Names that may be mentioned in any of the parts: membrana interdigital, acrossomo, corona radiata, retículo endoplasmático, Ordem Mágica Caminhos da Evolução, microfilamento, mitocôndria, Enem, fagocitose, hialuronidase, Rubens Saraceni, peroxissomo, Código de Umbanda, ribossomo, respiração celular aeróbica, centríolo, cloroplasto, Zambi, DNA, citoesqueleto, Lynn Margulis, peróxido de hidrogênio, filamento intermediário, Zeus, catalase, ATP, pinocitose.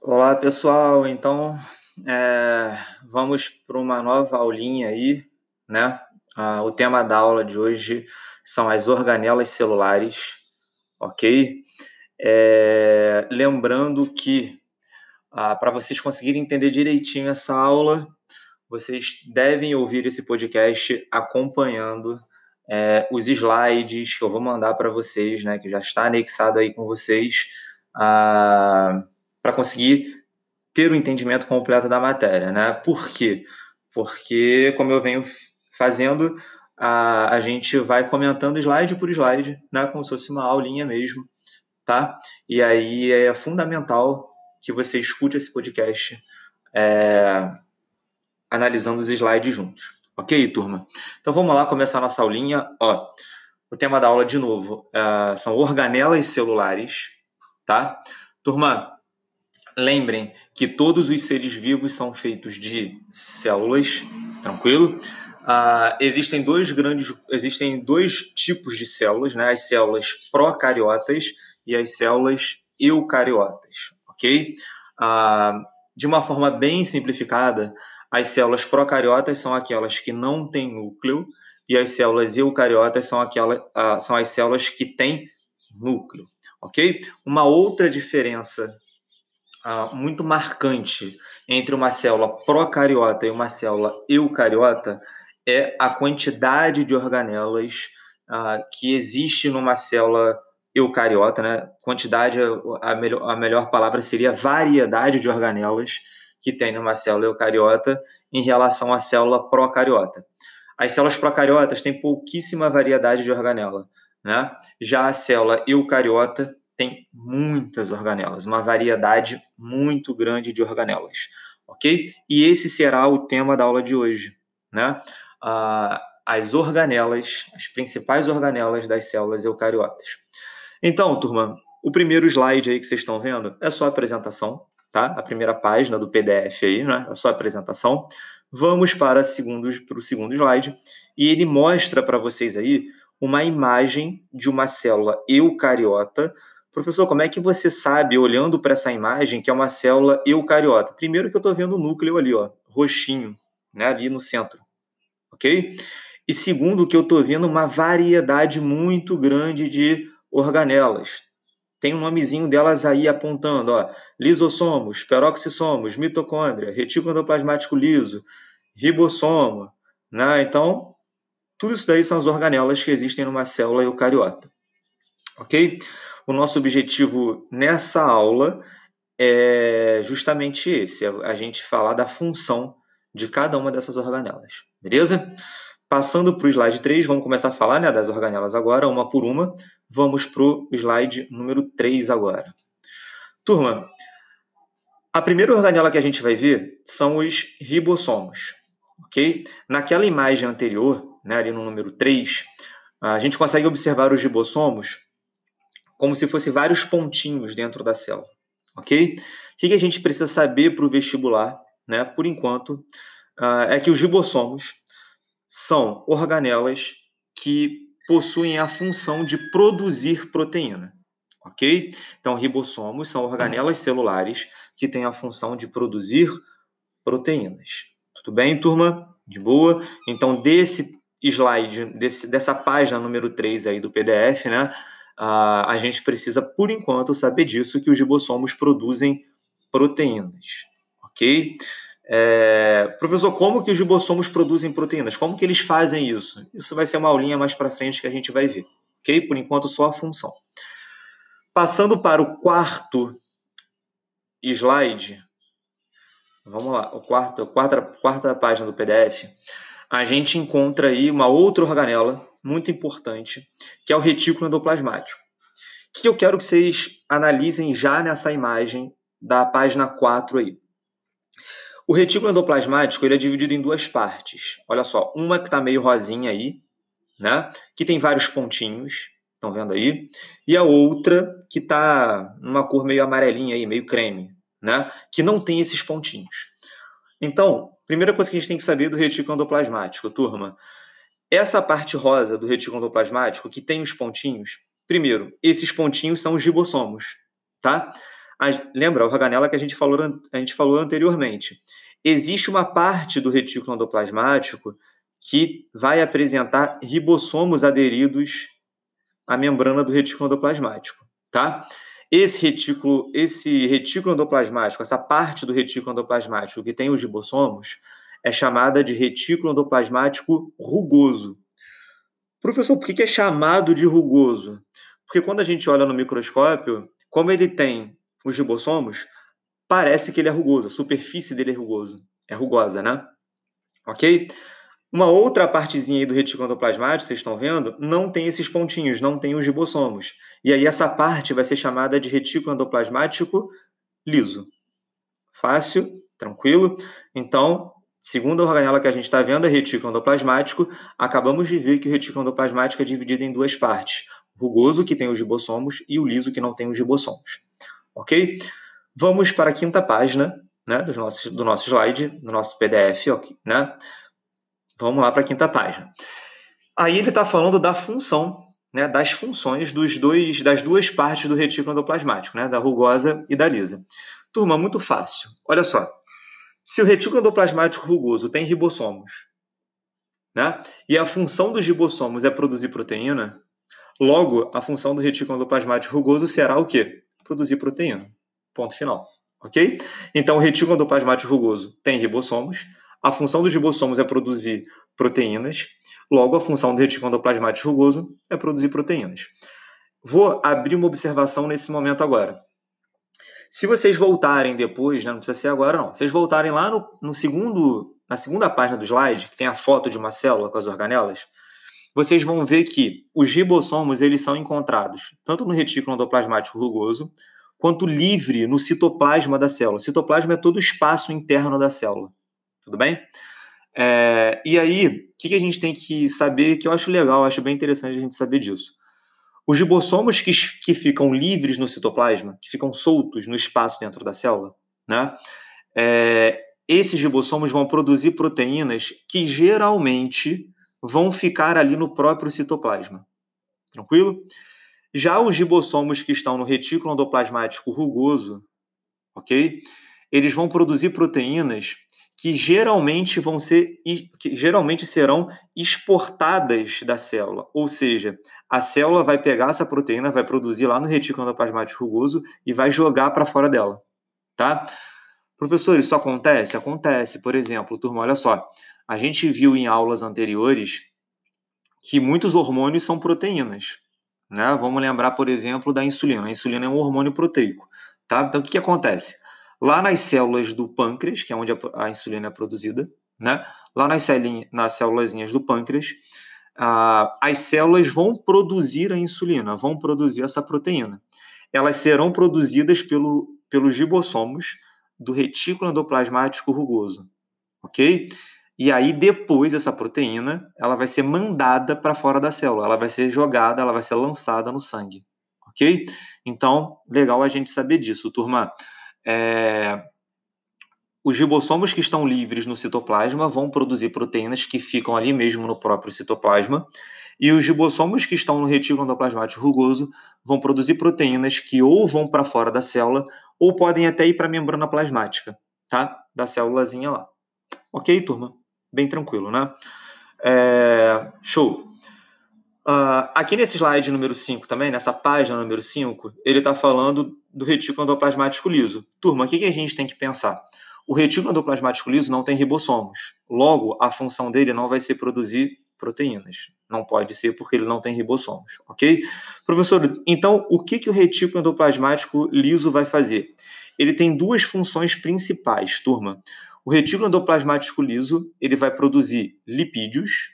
Olá, pessoal. Então, vamos para uma nova aulinha aí, né? O tema da aula de hoje são as organelas celulares, ok? Lembrando que, para vocês conseguirem entender direitinho essa aula, vocês devem ouvir esse podcast acompanhando os slides que eu vou mandar para vocês, né, que já está anexado aí com vocês, para conseguir ter o entendimento completo da matéria, né? Por quê? Porque, como eu venho fazendo, a gente vai comentando slide por slide, né, como se fosse uma aulinha mesmo, tá? E aí é fundamental que você escute esse podcast analisando os slides juntos. Ok, turma? Então vamos lá começar a nossa aulinha. Ó, o tema da aula, de novo, são organelas celulares, tá? Turma, lembrem que todos os seres vivos são feitos de células, tranquilo? Existem dois tipos de células, né? As células procariotas e as células eucariotas, ok? De uma forma bem simplificada, as células procariotas são aquelas que não têm núcleo e as células eucariotas são as células que têm núcleo, ok? Uma outra diferença muito marcante entre uma célula procariota e uma célula eucariota é a quantidade de organelas que existe numa célula eucariota, né? Quantidade, a melhor palavra seria variedade de organelas que tem numa célula eucariota em relação à célula procariota. As células procariotas têm pouquíssima variedade de organela, né? Já a célula eucariota tem muitas organelas, uma variedade muito grande de organelas, ok? E esse será o tema da aula de hoje, né? As organelas, as principais organelas das células eucariotas. Então, turma, o primeiro slide aí que vocês estão vendo é só a apresentação, tá? A primeira página do PDF aí, né? A sua apresentação. Vamos para o segundo slide. E ele mostra para vocês aí uma imagem de uma célula eucariota. Professor, como é que você sabe, olhando para essa imagem, que é uma célula eucariota? Primeiro que eu estou vendo o núcleo ali, ó, roxinho, né? Ali no centro, ok? E segundo que eu estou vendo uma variedade muito grande de organelas. Tem um nomezinho delas aí apontando, ó, lisossomos, peroxissomos, mitocôndria, retículo endoplasmático liso, ribossomo, né? Então, tudo isso daí são as organelas que existem numa célula eucariota, ok? O nosso objetivo nessa aula é justamente esse, a gente falar da função de cada uma dessas organelas, beleza? Passando para o slide 3, vamos começar a falar, né, das organelas agora, uma por uma. Vamos para o slide número 3 agora. Turma, a primeira organela que a gente vai ver são os ribossomos, ok? Naquela imagem anterior, né, ali no número 3, a gente consegue observar os ribossomos como se fossem vários pontinhos dentro da célula, ok? O que a gente precisa saber para o vestibular, né, por enquanto, é que os ribossomos são organelas que possuem a função de produzir proteína, ok? Então, ribossomos são organelas celulares que têm a função de produzir proteínas. Tudo bem, turma? De boa? Então, desse slide, dessa página número 3 aí do PDF, né? A gente precisa, por enquanto, saber disso, que os ribossomos produzem proteínas, ok? Professor, como que os ribossomos produzem proteínas? Como que eles fazem isso? Isso vai ser uma aulinha mais para frente que a gente vai ver, ok? Por enquanto, só a função. Passando para o quarto slide, vamos lá, a quarta página do PDF, a gente encontra aí uma outra organela muito importante, que é o retículo endoplasmático, que eu quero que vocês analisem já nessa imagem da página 4 aí. O retículo endoplasmático ele é dividido em duas partes. Olha só, uma que está meio rosinha aí, né? Que tem vários pontinhos, estão vendo aí? E a outra que está numa cor meio amarelinha aí, meio creme, né? Que não tem esses pontinhos. Então, primeira coisa que a gente tem que saber do retículo endoplasmático, turma. Essa parte rosa do retículo endoplasmático, que tem os pontinhos, primeiro, esses pontinhos são os ribossomos, tá? Lembra, o organela que a gente falou anteriormente. Existe uma parte do retículo endoplasmático que vai apresentar ribossomos aderidos à membrana do retículo endoplasmático, tá? Esse retículo endoplasmático, essa parte do retículo endoplasmático que tem os ribossomos, é chamada de retículo endoplasmático rugoso. Professor, por que é chamado de rugoso? Porque quando a gente olha no microscópio, como ele tem os ribossomos, parece que ele é rugoso, a superfície dele é rugosa, né? Ok? Uma outra partezinha aí do retículo endoplasmático, vocês estão vendo, não tem esses pontinhos, não tem os ribossomos. E aí essa parte vai ser chamada de retículo endoplasmático liso. Fácil, tranquilo. Então, segunda organela que a gente está vendo é retículo endoplasmático. Acabamos de ver que o retículo endoplasmático é dividido em duas partes. O rugoso, que tem os ribossomos, e o liso, que não tem os ribossomos. Ok? Vamos para a quinta página, né, do nosso slide, do nosso PDF, okay, né? Vamos lá para a quinta página. Aí ele está falando da função, né, das funções das duas partes do retículo endoplasmático, né, da rugosa e da lisa. Turma, muito fácil. Olha só. Se o retículo endoplasmático rugoso tem ribossomos, né, e a função dos ribossomos é produzir proteína, logo, a função do retículo endoplasmático rugoso será o quê? Produzir proteína. Ponto final. Ok? Então, o retículo endoplasmático rugoso tem ribossomos. A função dos ribossomos é produzir proteínas, logo a função do retículo endoplasmático rugoso é produzir proteínas. Vou abrir uma observação nesse momento agora. Se vocês voltarem depois, né, não precisa ser agora não, se vocês voltarem lá na segunda página do slide, que tem a foto de uma célula com as organelas, vocês vão ver que os ribossomos eles são encontrados tanto no retículo endoplasmático rugoso, quanto livre no citoplasma da célula. O citoplasma é todo o espaço interno da célula. Tudo bem? E aí, o que a gente tem que saber, que eu acho legal, acho bem interessante a gente saber disso. Os ribossomos que ficam livres no citoplasma, que ficam soltos no espaço dentro da célula, né? Esses ribossomos vão produzir proteínas que geralmente vão ficar ali no próprio citoplasma. Tranquilo? Já os ribossomos que estão no retículo endoplasmático rugoso, ok? Eles vão produzir proteínas que geralmente serão exportadas da célula. Ou seja, a célula vai pegar essa proteína, vai produzir lá no retículo endoplasmático rugoso e vai jogar para fora dela, tá? Professor, isso acontece? Acontece. Por exemplo, turma, olha só. A gente viu em aulas anteriores que muitos hormônios são proteínas, né? Vamos lembrar, por exemplo, da insulina. A insulina é um hormônio proteico, tá? Então, o que acontece? Lá nas células do pâncreas, que é onde a insulina é produzida, né? Lá nas células do pâncreas, as células vão produzir a insulina, vão produzir essa proteína. Elas serão produzidas pelos ribossomos do retículo endoplasmático rugoso, ok? E aí depois essa proteína, ela vai ser mandada para fora da célula, ela vai ser jogada, ela vai ser lançada no sangue, ok? Então, legal a gente saber disso, turma. Os ribossomos que estão livres no citoplasma vão produzir proteínas que ficam ali mesmo no próprio citoplasma, e os ribossomos que estão no retículo endoplasmático rugoso vão produzir proteínas que ou vão para fora da célula ou podem até ir para a membrana plasmática, tá? Da célulazinha lá. Ok, turma? Bem tranquilo, né? Show! Aqui nesse slide número 5 também, nessa página número 5, ele está falando do retículo endoplasmático liso. Turma, o que a gente tem que pensar? O retículo endoplasmático liso não tem ribossomos. Logo, a função dele não vai ser produzir proteínas. Não pode ser porque ele não tem ribossomos, ok? Professor, então o que o retículo endoplasmático liso vai fazer? Ele tem duas funções principais, turma. O retículo endoplasmático liso ele vai produzir lipídios,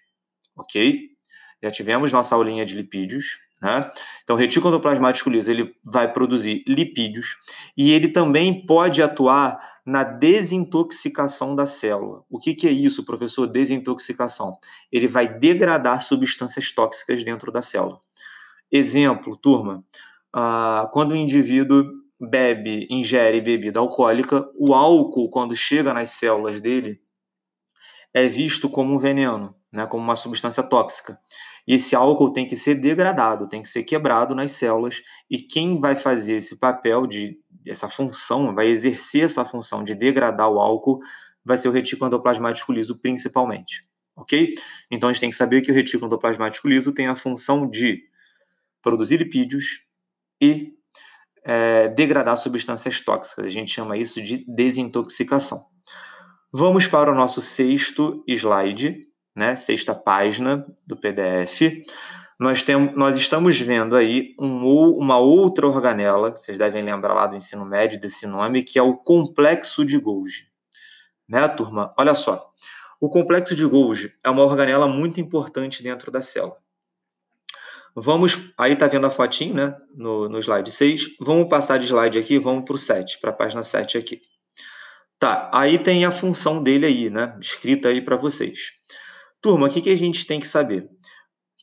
ok? Já tivemos nossa aulinha de lipídios, né? Então, o retículo endoplasmático liso ele vai produzir lipídios e ele também pode atuar na desintoxicação da célula. O que é isso, professor? Desintoxicação. Ele vai degradar substâncias tóxicas dentro da célula. Exemplo, turma, quando o indivíduo ingere bebida alcoólica, o álcool, quando chega nas células dele, é visto como um veneno, né, como uma substância tóxica. E esse álcool tem que ser degradado, tem que ser quebrado nas células, e quem vai fazer esse papel de essa função, vai exercer essa função de degradar o álcool, vai ser o retículo endoplasmático liso principalmente, ok? Então, a gente tem que saber que o retículo endoplasmático liso tem a função de produzir lipídios e degradar substâncias tóxicas. A gente chama isso de desintoxicação. Vamos para o nosso sexto slide, né? Sexta página do PDF. Nós estamos vendo aí uma outra organela, vocês devem lembrar lá do ensino médio desse nome, que é o complexo de Golgi. Né, turma? Olha só. O complexo de Golgi é uma organela muito importante dentro da célula. Vamos, aí está vendo a fotinho, né, no slide 6. Vamos passar de slide aqui, vamos para o 7, para a página 7 aqui. Tá, aí tem a função dele aí, né, escrita aí para vocês. Turma, o que a gente tem que saber?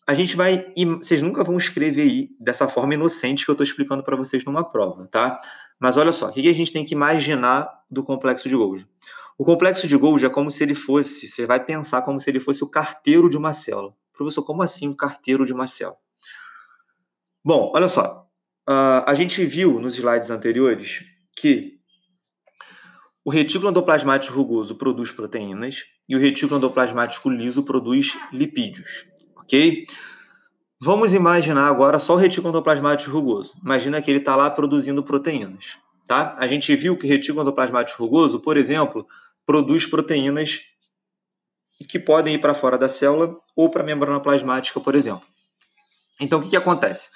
A gente vai, vocês nunca vão escrever aí dessa forma inocente que eu estou explicando para vocês numa prova, tá? Mas olha só, o que a gente tem que imaginar do complexo de Golgi? O complexo de Golgi é como se ele fosse, você vai pensar como se ele fosse o carteiro de uma célula. Professor, como assim o carteiro de uma célula? Bom, olha só, a gente viu nos slides anteriores que o retículo endoplasmático rugoso produz proteínas e o retículo endoplasmático liso produz lipídios. Ok? Vamos imaginar agora só o retículo endoplasmático rugoso. Imagina que ele está lá produzindo proteínas, tá? A gente viu que o retículo endoplasmático rugoso, por exemplo, produz proteínas que podem ir para fora da célula ou para a membrana plasmática, por exemplo. Então, o que acontece?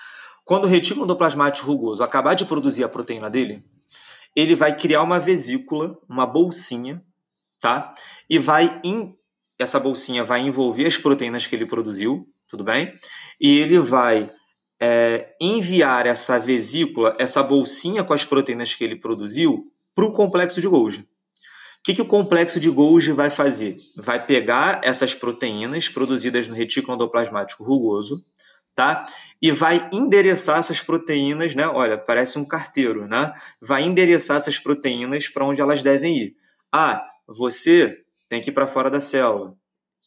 Quando o retículo endoplasmático rugoso acabar de produzir a proteína dele, ele vai criar uma vesícula, uma bolsinha, tá? E vai essa bolsinha vai envolver as proteínas que ele produziu, tudo bem? E ele vai enviar essa vesícula, essa bolsinha com as proteínas que ele produziu, para o complexo de Golgi. O que o complexo de Golgi vai fazer? Vai pegar essas proteínas produzidas no retículo endoplasmático rugoso, tá? E vai endereçar essas proteínas, né? Olha, parece um carteiro, né? Vai endereçar essas proteínas para onde elas devem ir. Ah, você tem que ir para fora da célula.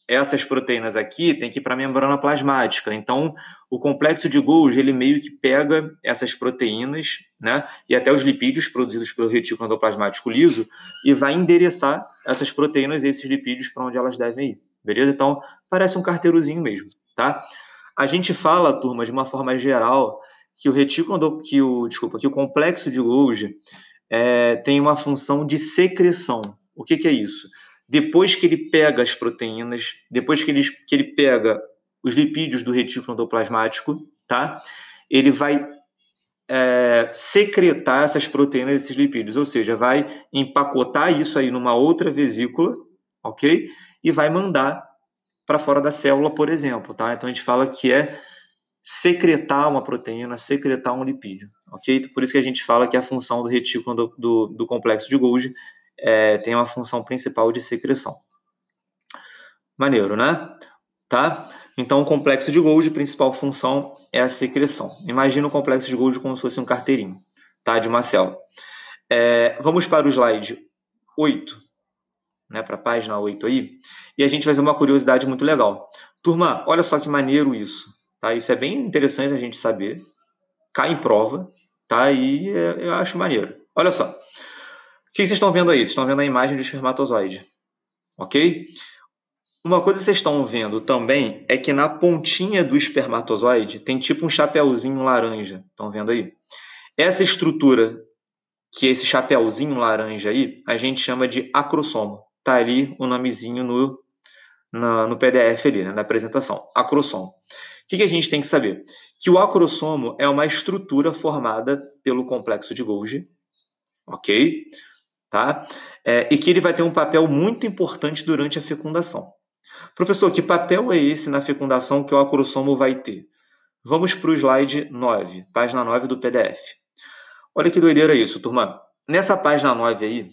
Essas proteínas aqui tem que ir para a membrana plasmática. Então, o complexo de Golgi, ele meio que pega essas proteínas, né, e até os lipídios produzidos pelo retículo endoplasmático liso e vai endereçar essas proteínas e esses lipídios para onde elas devem ir. Beleza? Então, parece um carteirozinho mesmo, tá? A gente fala, turma, de uma forma geral, que o complexo de Golgi tem uma função de secreção. O que é isso? Depois que ele pega as proteínas, depois que ele pega os lipídios do retículo endoplasmático, tá? Ele vai secretar essas proteínas, esses lipídios, ou seja, vai empacotar isso aí numa outra vesícula, ok? E vai mandar para fora da célula, por exemplo, tá? Então, a gente fala que é secretar uma proteína, secretar um lipídio, ok? Por isso que a gente fala que a função do retículo do complexo de Golgi tem uma função principal de secreção. Maneiro, né? Tá? Então, o complexo de Golgi, principal função é a secreção. Imagina o complexo de Golgi como se fosse um carteirinho, tá? De uma célula. Vamos para o slide 8, né? Para a página 8 aí. E a gente vai ver uma curiosidade muito legal. Turma, olha só que maneiro isso, tá? Isso é bem interessante a gente saber. Cai em prova, tá? E eu acho maneiro. Olha só. O que vocês estão vendo aí? Vocês estão vendo a imagem do espermatozoide, ok? Uma coisa que vocês estão vendo também é que na pontinha do espermatozoide tem tipo um chapéuzinho laranja, estão vendo aí? Essa estrutura, que é esse chapéuzinho laranja aí, a gente chama de acrossomo. Tá ali o nomezinho no PDF ali, né, na apresentação, acrossomo. O que a gente tem que saber? Que o acrossomo é uma estrutura formada pelo complexo de Golgi, ok? Tá? E que ele vai ter um papel muito importante durante a fecundação. Professor, que papel é esse na fecundação que o acrossomo vai ter? Vamos para o slide 9, página 9 do PDF. Olha que doideira isso, turma. Nessa página 9 aí,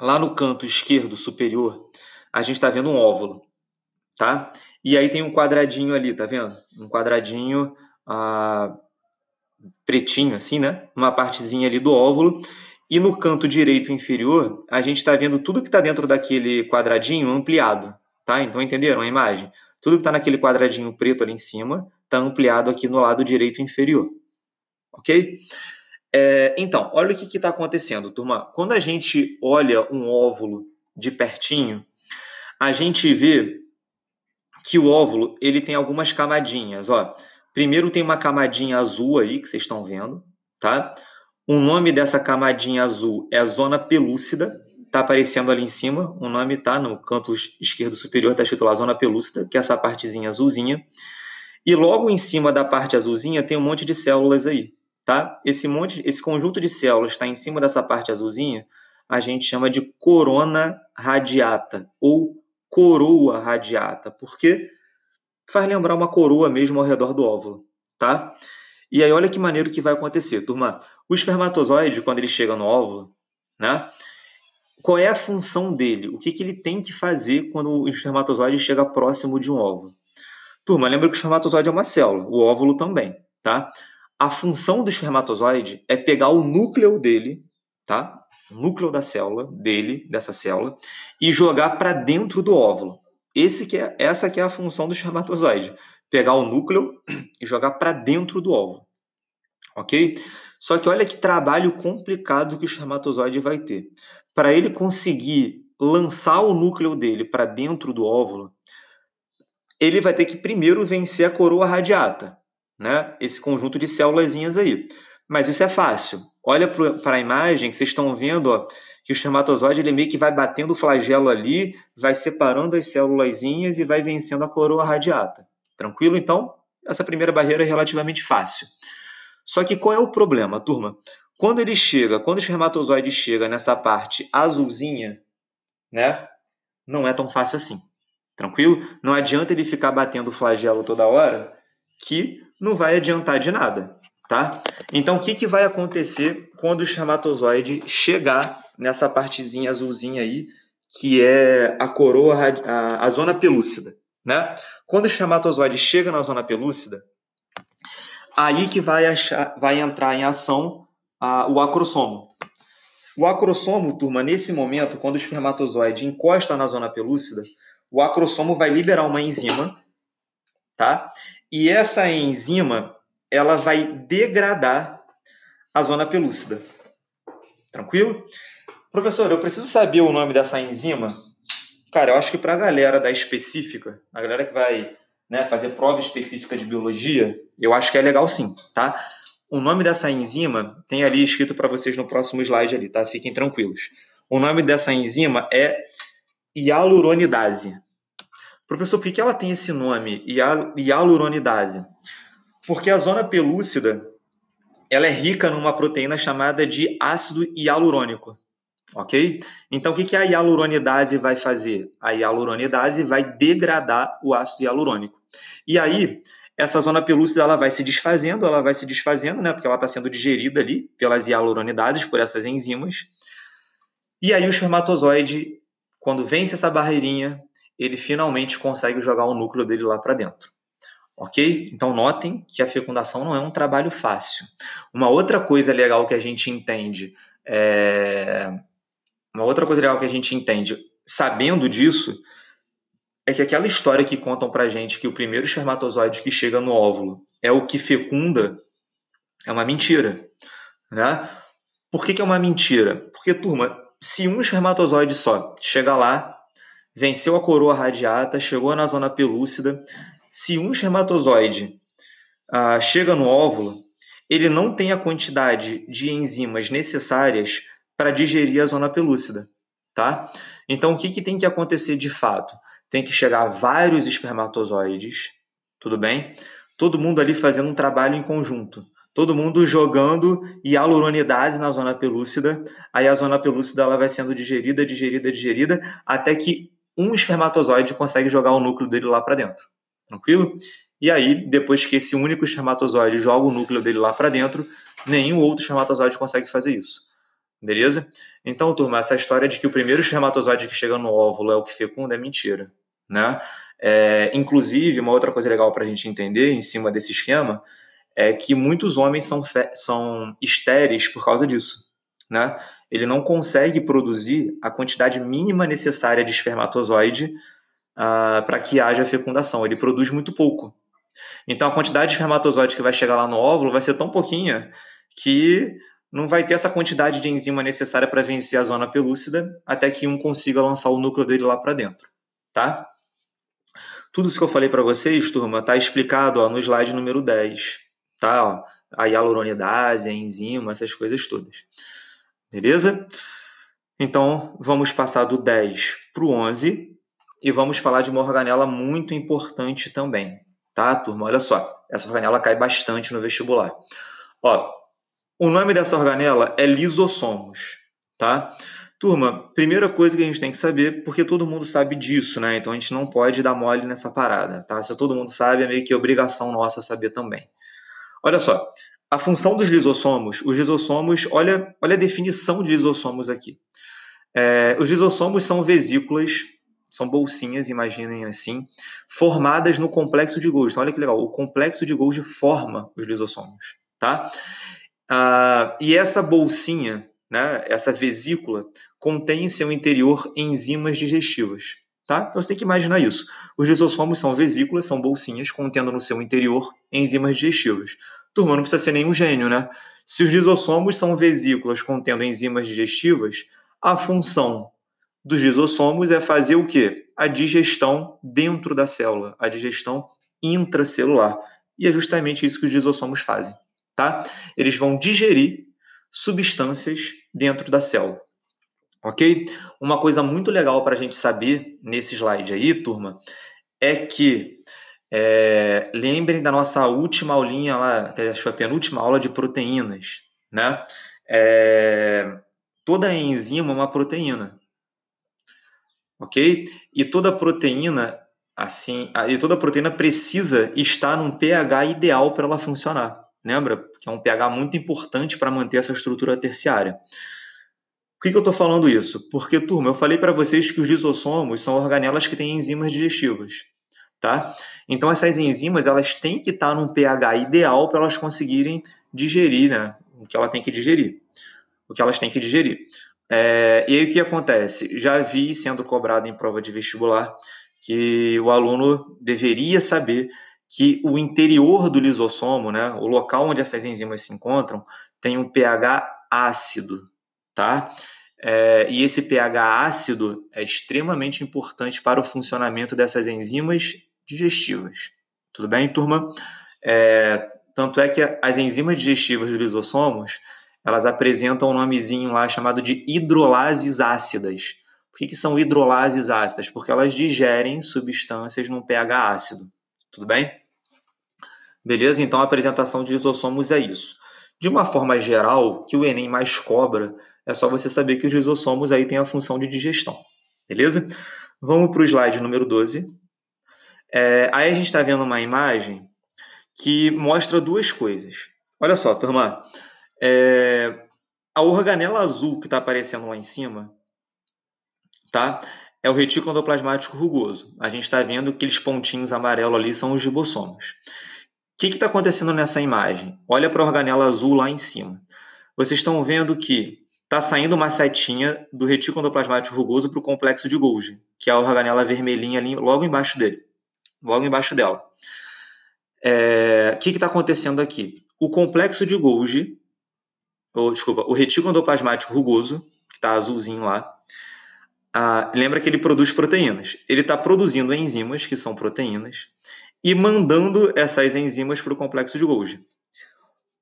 lá no canto esquerdo superior, a gente está vendo um óvulo, tá? E aí tem um quadradinho ali, tá vendo? Um quadradinho pretinho assim, né? Uma partezinha ali do óvulo. E no canto direito inferior, a gente está vendo tudo que está dentro daquele quadradinho ampliado, tá? Então, entenderam a imagem? Tudo que está naquele quadradinho preto ali em cima está ampliado aqui no lado direito inferior, ok? Então, olha o que está acontecendo, turma. Quando a gente olha um óvulo de pertinho, a gente vê que o óvulo ele tem algumas camadinhas. Ó. Primeiro tem uma camadinha azul aí, que vocês estão vendo. Tá? O nome dessa camadinha azul é a zona pelúcida. Está aparecendo ali em cima. O nome está no canto esquerdo superior, está escrito lá zona pelúcida, que é essa partezinha azulzinha. E logo em cima da parte azulzinha tem um monte de células aí. Tá? Esse conjunto de células está em cima dessa parte azulzinha, a gente chama de corona radiata, ou coroa radiata, porque faz lembrar uma coroa mesmo ao redor do óvulo. Tá? E aí, olha que maneiro que vai acontecer, turma. O espermatozoide, quando ele chega no óvulo, né, qual é a função dele? O que, que ele tem que fazer quando o espermatozoide chega próximo de um óvulo? Turma, lembra que o espermatozoide é uma célula, o óvulo também, tá? A função do espermatozoide é pegar o núcleo dele, tá? O núcleo da célula, dessa célula, e jogar para dentro do óvulo. Essa que é a função do espermatozoide. Pegar o núcleo e jogar para dentro do óvulo. Ok? Só que olha que trabalho complicado que o espermatozoide vai ter. Para ele conseguir lançar o núcleo dele para dentro do óvulo, ele vai ter que primeiro vencer a coroa radiata. Né? Esse conjunto de célulazinhas aí. Mas isso é fácil. Olha para a imagem que vocês estão vendo, ó, que o espermatozoide ele meio que vai batendo o flagelo ali, vai separando as célulazinhas e vai vencendo a coroa radiata. Tranquilo? Então, essa primeira barreira é relativamente fácil. Só que qual é o problema, turma? Quando o espermatozoide chega nessa parte azulzinha, né? Não é tão fácil assim. Tranquilo? Não adianta ele ficar batendo o flagelo toda hora que não vai adiantar de nada, tá? Então, o que, que vai acontecer quando o espermatozoide chegar nessa partezinha azulzinha aí, que é a coroa, a zona pelúcida, né? Quando o espermatozoide chega na zona pelúcida, aí que vai entrar em ação o acrossomo. O acrossomo, turma, nesse momento, quando o espermatozoide encosta na zona pelúcida, o acrossomo vai liberar uma enzima, tá? E essa enzima, ela vai degradar a zona pelúcida. Tranquilo? Professor, eu preciso saber o nome dessa enzima? Cara, eu acho que para a galera da específica, a galera que vai, né, fazer prova específica de biologia, eu acho que é legal sim, tá? O nome dessa enzima tem ali escrito para vocês no próximo slide ali, tá? Fiquem tranquilos. O nome dessa enzima é hialuronidase. Professor, por que ela tem esse nome, hialuronidase? Porque a zona pelúcida ela é rica numa proteína chamada de ácido hialurônico, ok? Então, o que a hialuronidase vai fazer? A hialuronidase vai degradar o ácido hialurônico. E aí, essa zona pelúcida ela vai se desfazendo, né? Porque ela está sendo digerida ali pelas hialuronidases, por essas enzimas. E aí, o espermatozoide, quando vence essa barreirinha, ele finalmente consegue jogar o núcleo dele lá para dentro, ok? Então, notem que a fecundação não é um trabalho fácil. Uma outra coisa legal que a gente entende, sabendo disso, é que aquela história que contam para a gente que o primeiro espermatozoide que chega no óvulo é o que fecunda, é uma mentira, né? Por que que é uma mentira? Porque, turma, se um espermatozoide só chega lá, venceu a coroa radiata, chegou na zona pelúcida. Se um espermatozoide chega no óvulo, ele não tem a quantidade de enzimas necessárias para digerir a zona pelúcida, tá? Então, o que, que tem que acontecer de fato? Tem que chegar vários espermatozoides, tudo bem? Todo mundo ali fazendo um trabalho em conjunto. Todo mundo jogando hialuronidase na zona pelúcida. Aí a zona pelúcida ela vai sendo digerida, até que um espermatozoide consegue jogar o núcleo dele lá para dentro, tranquilo? E aí, depois que esse único espermatozoide joga o núcleo dele lá para dentro, nenhum outro espermatozoide consegue fazer isso, beleza? Então, turma, essa história de que o primeiro espermatozoide que chega no óvulo é o que fecunda é mentira, né? Inclusive, uma outra coisa legal para a gente entender em cima desse esquema é que muitos homens são estéreis por causa disso, né? Ele não consegue produzir a quantidade mínima necessária de espermatozoide para que haja fecundação. Ele produz muito pouco. Então, a quantidade de espermatozoide que vai chegar lá no óvulo vai ser tão pouquinha que não vai ter essa quantidade de enzima necessária para vencer a zona pelúcida até que um consiga lançar o núcleo dele lá para dentro, tá? Tudo isso que eu falei para vocês, turma, está explicado no slide número 10, tá? A hialuronidase, a enzima, essas coisas todas. Beleza? Então, vamos passar do 10 para o 11 e vamos falar de uma organela muito importante também, tá, turma? Olha só, essa organela cai bastante no vestibular. Ó, o nome dessa organela é lisossomos, tá? Turma, primeira coisa que a gente tem que saber, porque todo mundo sabe disso, né? Então, a gente não pode dar mole nessa parada, tá? Se todo mundo sabe, é meio que obrigação nossa saber também. Olha só, a função dos lisossomos, olha a definição de lisossomos aqui. Os lisossomos são vesículas, são bolsinhas, imaginem assim, formadas no complexo de Golgi. Então, olha que legal, o complexo de Golgi forma os lisossomos, tá? E essa bolsinha, né, essa vesícula contém em seu interior enzimas digestivas, tá? Então você tem que imaginar isso. Os lisossomos são vesículas, são bolsinhas contendo no seu interior enzimas digestivas. Turma, não precisa ser nenhum gênio, né? Se os lisossomos são vesículas contendo enzimas digestivas, a função dos lisossomos é fazer o quê? A digestão dentro da célula, a digestão intracelular. E é justamente isso que os lisossomos fazem, tá? Eles vão digerir substâncias dentro da célula, ok? Uma coisa muito legal para a gente saber nesse slide aí, turma, é que lembrem da nossa última aulinha lá, que acho que foi a penúltima aula de proteínas, né? Toda enzima é uma proteína, ok? E toda proteína, toda proteína precisa estar num pH ideal para ela funcionar. Lembra? Que é um pH muito importante para manter essa estrutura terciária. Por que eu estou falando isso? Porque, turma, eu falei para vocês que os lisossomos são organelas que têm enzimas digestivas, tá? Então, essas enzimas, elas têm que estar num pH ideal para elas conseguirem digerir, né? O que elas têm que digerir. E aí, o que acontece? Já vi sendo cobrado em prova de vestibular que o aluno deveria saber que o interior do lisossomo, né, o local onde essas enzimas se encontram, tem um pH ácido, tá? E esse pH ácido é extremamente importante para o funcionamento dessas enzimas digestivas. Tudo bem, turma? Tanto é que as enzimas digestivas dos lisossomos, elas apresentam um nomezinho lá chamado de hidrolases ácidas. Por que são hidrolases ácidas? Porque elas digerem substâncias num pH ácido. Tudo bem? Beleza? Então, a apresentação de lisossomos é isso. De uma forma geral, que o Enem mais cobra, é só você saber que os lisossomos aí têm a função de digestão. Beleza? Vamos para o slide número 12. Aí a gente está vendo uma imagem que mostra duas coisas. Olha só, turma. A organela azul que está aparecendo lá em cima, tá? É o retículo endoplasmático rugoso. A gente está vendo que aqueles pontinhos amarelos ali são os ribossomos. O que está acontecendo nessa imagem? Olha para a organela azul lá em cima. Vocês estão vendo que está saindo uma setinha do retículo endoplasmático rugoso para o complexo de Golgi, que é a organela vermelhinha ali logo embaixo dele, logo embaixo dela. O que está acontecendo aqui? O complexo de Golgi, o retículo endoplasmático rugoso, que está azulzinho lá, lembra que ele produz proteínas. Ele está produzindo enzimas, que são proteínas, e mandando essas enzimas para o complexo de Golgi.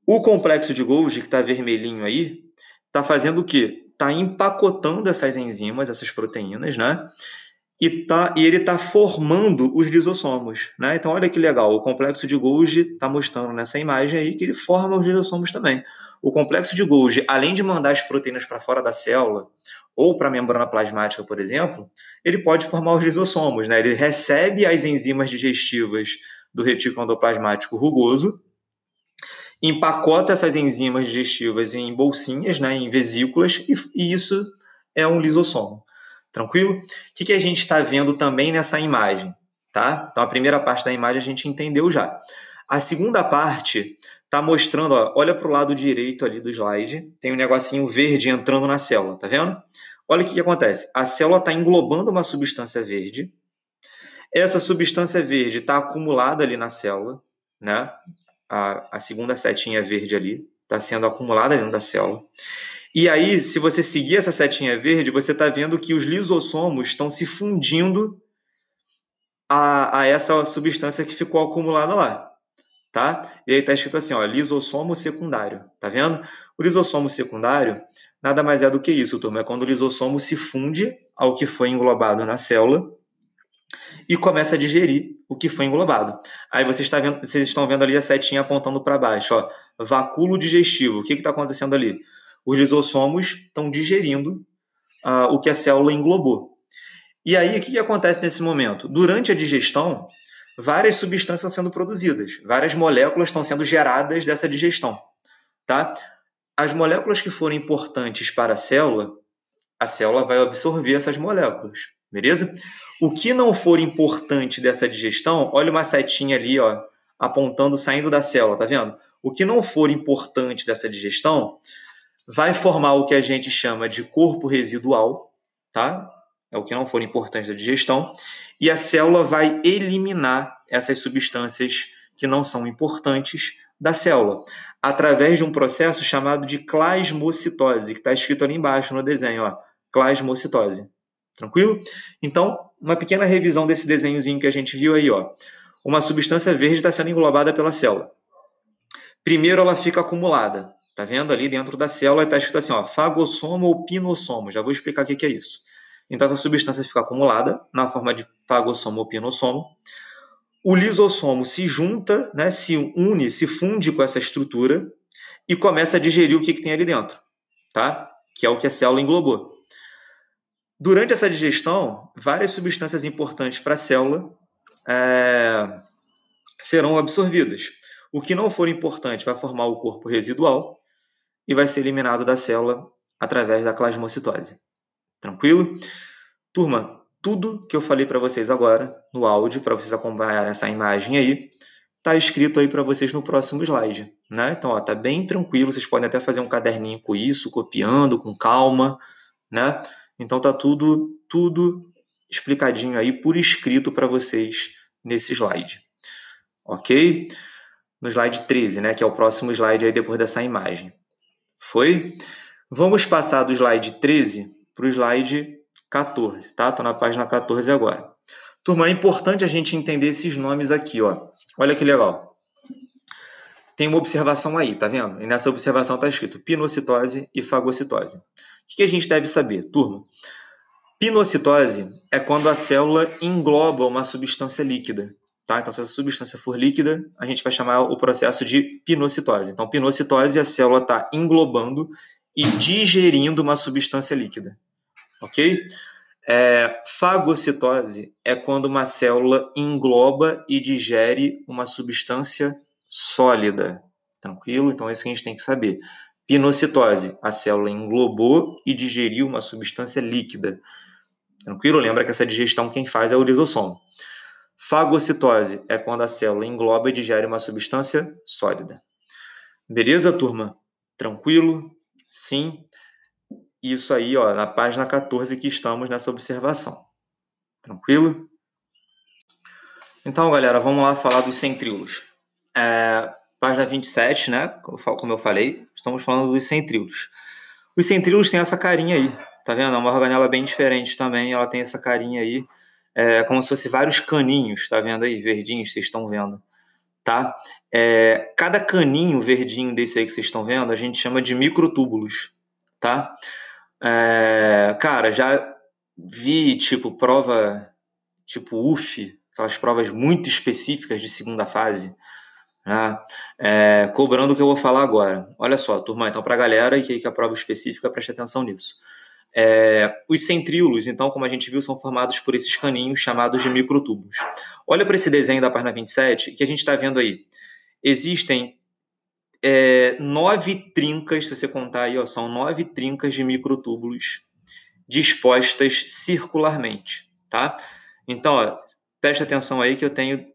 O complexo de Golgi, que está vermelhinho aí, está fazendo o quê? Está empacotando essas enzimas, essas proteínas, né? E ele está formando os lisossomos, né? Então, olha que legal, o complexo de Golgi está mostrando nessa imagem aí que ele forma os lisossomos também. O complexo de Golgi, além de mandar as proteínas para fora da célula ou para a membrana plasmática, por exemplo, ele pode formar os lisossomos, né? Ele recebe as enzimas digestivas do retículo endoplasmático rugoso, empacota essas enzimas digestivas em bolsinhas, né? Em vesículas, e isso é um lisossomo. Tranquilo? O que a gente está vendo também nessa imagem, tá? Então, a primeira parte da imagem a gente entendeu já. A segunda parte está mostrando, ó, olha para o lado direito ali do slide, tem um negocinho verde entrando na célula, tá vendo? Olha o que acontece. A célula está englobando uma substância verde. Essa substância verde está acumulada ali na célula, né? A segunda setinha verde ali está sendo acumulada dentro da célula. E aí, se você seguir essa setinha verde, você está vendo que os lisossomos estão se fundindo a essa substância que ficou acumulada lá, tá? E aí está escrito assim, ó, lisossomo secundário, tá vendo? O lisossomo secundário nada mais é do que isso, turma, é quando o lisossomo se funde ao que foi englobado na célula e começa a digerir o que foi englobado. Aí vocês estão vendo ali a setinha apontando para baixo, ó, vacúolo digestivo. O que está acontecendo ali? Os lisossomos estão digerindo o que a célula englobou. E aí, o que acontece nesse momento? Durante a digestão, várias substâncias estão sendo produzidas, várias moléculas estão sendo geradas dessa digestão, tá? As moléculas que forem importantes para a célula vai absorver essas moléculas, beleza? O que não for importante dessa digestão, olha uma setinha ali, ó, apontando, saindo da célula, tá vendo? O que não for importante dessa digestão vai formar o que a gente chama de corpo residual, tá? É o que não for importante da digestão, e a célula vai eliminar essas substâncias que não são importantes da célula, através de um processo chamado de clasmocitose, que está escrito ali embaixo no desenho, ó, clasmocitose. Tranquilo? Então, uma pequena revisão desse desenhozinho que a gente viu aí, ó. Uma substância verde está sendo englobada pela célula. Primeiro ela fica acumulada, tá vendo ali dentro da célula, está escrito assim, ó, fagossomo ou pinossomo, já vou explicar o que é isso. Então, essa substância fica acumulada na forma de fagossomo ou pinossomo. O lisossomo se junta, né, se une, se funde com essa estrutura e começa a digerir o que tem ali dentro, tá? Que é o que a célula englobou. Durante essa digestão, várias substâncias importantes para a célula serão absorvidas. O que não for importante vai formar o corpo residual e vai ser eliminado da célula através da clasmocitose. Tranquilo? Turma, tudo que eu falei para vocês agora no áudio, para vocês acompanharem essa imagem aí, está escrito aí para vocês no próximo slide, né? Então, ó, tá bem tranquilo, vocês podem até fazer um caderninho com isso, copiando com calma, né? Então, tá tudo explicadinho aí por escrito para vocês nesse slide, ok? No slide 13, né, que é o próximo slide aí depois dessa imagem. Foi? Vamos passar do slide 13 para o slide 14, tá? Estou na página 14 agora. Turma, é importante a gente entender esses nomes aqui, ó. Olha que legal. Tem uma observação aí, tá vendo? E nessa observação está escrito pinocitose e fagocitose. O que a gente deve saber, turma? Pinocitose é quando a célula engloba uma substância líquida, tá? Então, se essa substância for líquida, a gente vai chamar o processo de pinocitose. Então, pinocitose, a célula está englobando e digerindo uma substância líquida, ok? Fagocitose é quando uma célula engloba e digere uma substância líquida sólida, tranquilo? Então, é isso que a gente tem que saber. Pinocitose, a célula englobou e digeriu uma substância líquida, tranquilo? Lembra que essa digestão quem faz é o lisossomo. Fagocitose é quando a célula engloba e digere uma substância sólida. Beleza, turma? Tranquilo? Sim? Isso aí, ó, na página 14 que estamos nessa observação. Tranquilo? Então, galera, vamos lá falar dos centríolos. Página 27, né? Como eu falei, estamos falando dos centríolos. Os centríolos têm essa carinha aí, tá vendo? É uma organela bem diferente também, ela tem essa carinha aí, como se fosse vários caninhos, tá vendo aí? Verdinhos, vocês estão vendo, tá? Cada caninho verdinho desse aí que vocês estão vendo, a gente chama de microtúbulos, tá? Cara, já vi, tipo, prova, tipo UF, aquelas provas muito específicas de segunda fase, cobrando o que eu vou falar agora. Olha só, turma, então, para a galera que é a prova específica, preste atenção nisso. Os centríolos, então, como a gente viu, são formados por esses caninhos chamados de microtúbulos. Olha para esse desenho da página 27 que a gente está vendo aí. Existem 9 trincas, se você contar aí, ó, são 9 trincas de microtúbulos dispostas circularmente, tá? Então, ó, preste atenção aí que eu tenho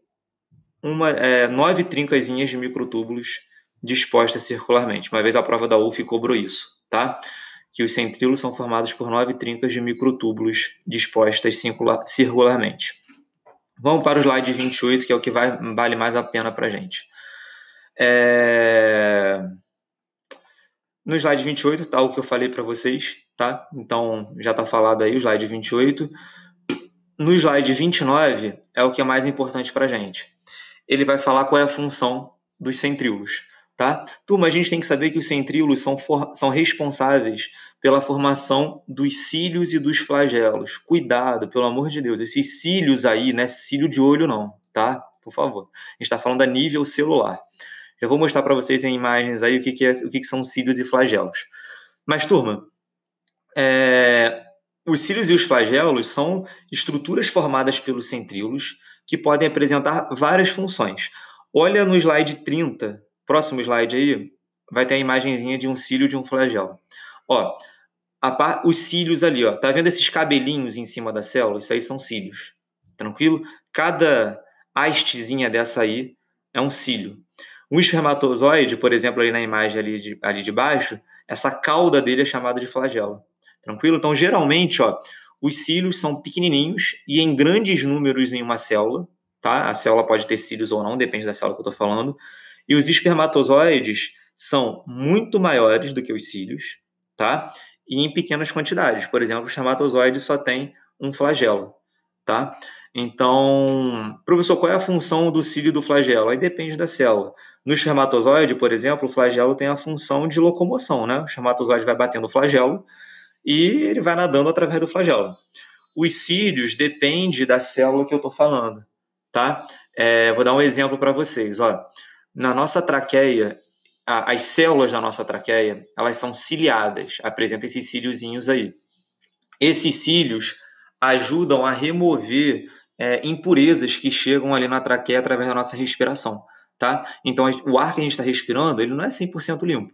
9 trincazinhas de microtúbulos dispostas circularmente. Uma vez a prova da UF cobrou isso, tá? Que os centríolos são formados por 9 trincas de microtúbulos dispostas circularmente. Vamos para o slide 28, que é o que vale mais a pena para a gente. No slide 28 está o que eu falei para vocês, tá? Então, já está falado aí o slide 28. No slide 29 é o que é mais importante para a gente. Ele vai falar qual é a função dos centríolos, tá? Turma, a gente tem que saber que os centríolos são responsáveis pela formação dos cílios e dos flagelos. Cuidado, pelo amor de Deus, esses cílios aí, né? Cílio de olho não, tá? Por favor. A gente está falando a nível celular. Eu vou mostrar para vocês em imagens aí o que são cílios e flagelos. Mas, turma, os cílios e os flagelos são estruturas formadas pelos centríolos que podem apresentar várias funções. Olha no slide 30, próximo slide aí, vai ter a imagenzinha de um cílio e de um flagelo. Ó, os cílios ali, ó, tá vendo esses cabelinhos em cima da célula? Isso aí são cílios, tranquilo? Cada hastezinha dessa aí é um cílio. Um espermatozoide, por exemplo, ali na imagem ali de baixo, essa cauda dele é chamada de flagelo. Tranquilo? Então, geralmente, ó, os cílios são pequenininhos e em grandes números em uma célula, tá? A célula pode ter cílios ou não, depende da célula que eu estou falando. E os espermatozoides são muito maiores do que os cílios, tá? E em pequenas quantidades. Por exemplo, o espermatozoide só tem um flagelo, tá? Então, professor, qual é a função do cílio e do flagelo? Aí depende da célula. No espermatozoide, por exemplo, o flagelo tem a função de locomoção, né? O espermatozoide vai batendo o flagelo e ele vai nadando através do flagelo. Os cílios depende da célula que eu estou falando, tá? Vou dar um exemplo para vocês, ó. Na nossa traqueia, as células da nossa traqueia, elas são ciliadas, apresentam esses cíliozinhos aí. Esses cílios ajudam a remover impurezas que chegam ali na traqueia através da nossa respiração, tá? Então, o ar que a gente está respirando, ele não é 100% limpo,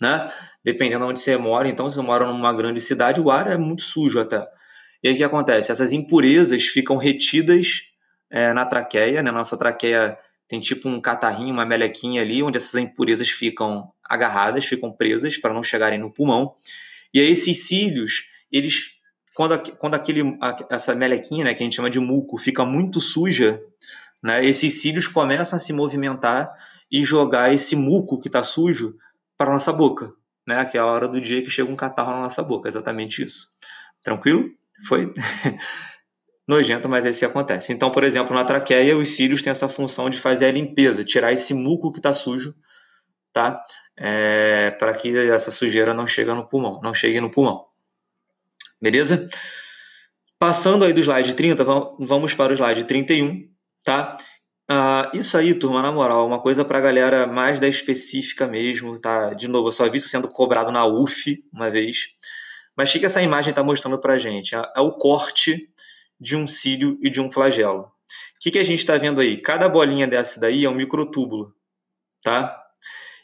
né? Dependendo de onde você mora. Então, se você mora numa grande cidade, o ar é muito sujo até. E aí, o que acontece? Essas impurezas ficam retidas na traqueia, né? Nossa traqueia tem tipo um catarrinho, uma melequinha ali, onde essas impurezas ficam agarradas, ficam presas para não chegarem no pulmão. E aí, esses cílios, eles... Quando essa melequinha, né, que a gente chama de muco, fica muito suja, né, esses cílios começam a se movimentar e jogar esse muco que está sujo para a nossa boca, né, aquela hora do dia que chega um catarro na nossa boca, exatamente isso. Tranquilo? Foi? Nojento, mas isso acontece. Então, por exemplo, na traqueia, os cílios têm essa função de fazer a limpeza, tirar esse muco que está sujo, tá? Para que essa sujeira não chegue no pulmão, Beleza? Passando aí do slide 30, vamos para o slide 31, tá? Isso aí, turma, na moral, uma coisa para a galera mais da específica mesmo, tá? De novo, eu só vi isso sendo cobrado na UF uma vez. Mas o que essa imagem está mostrando para a gente? É o corte de um cílio e de um flagelo. O que a gente está vendo aí? Cada bolinha dessa daí é um microtúbulo, tá?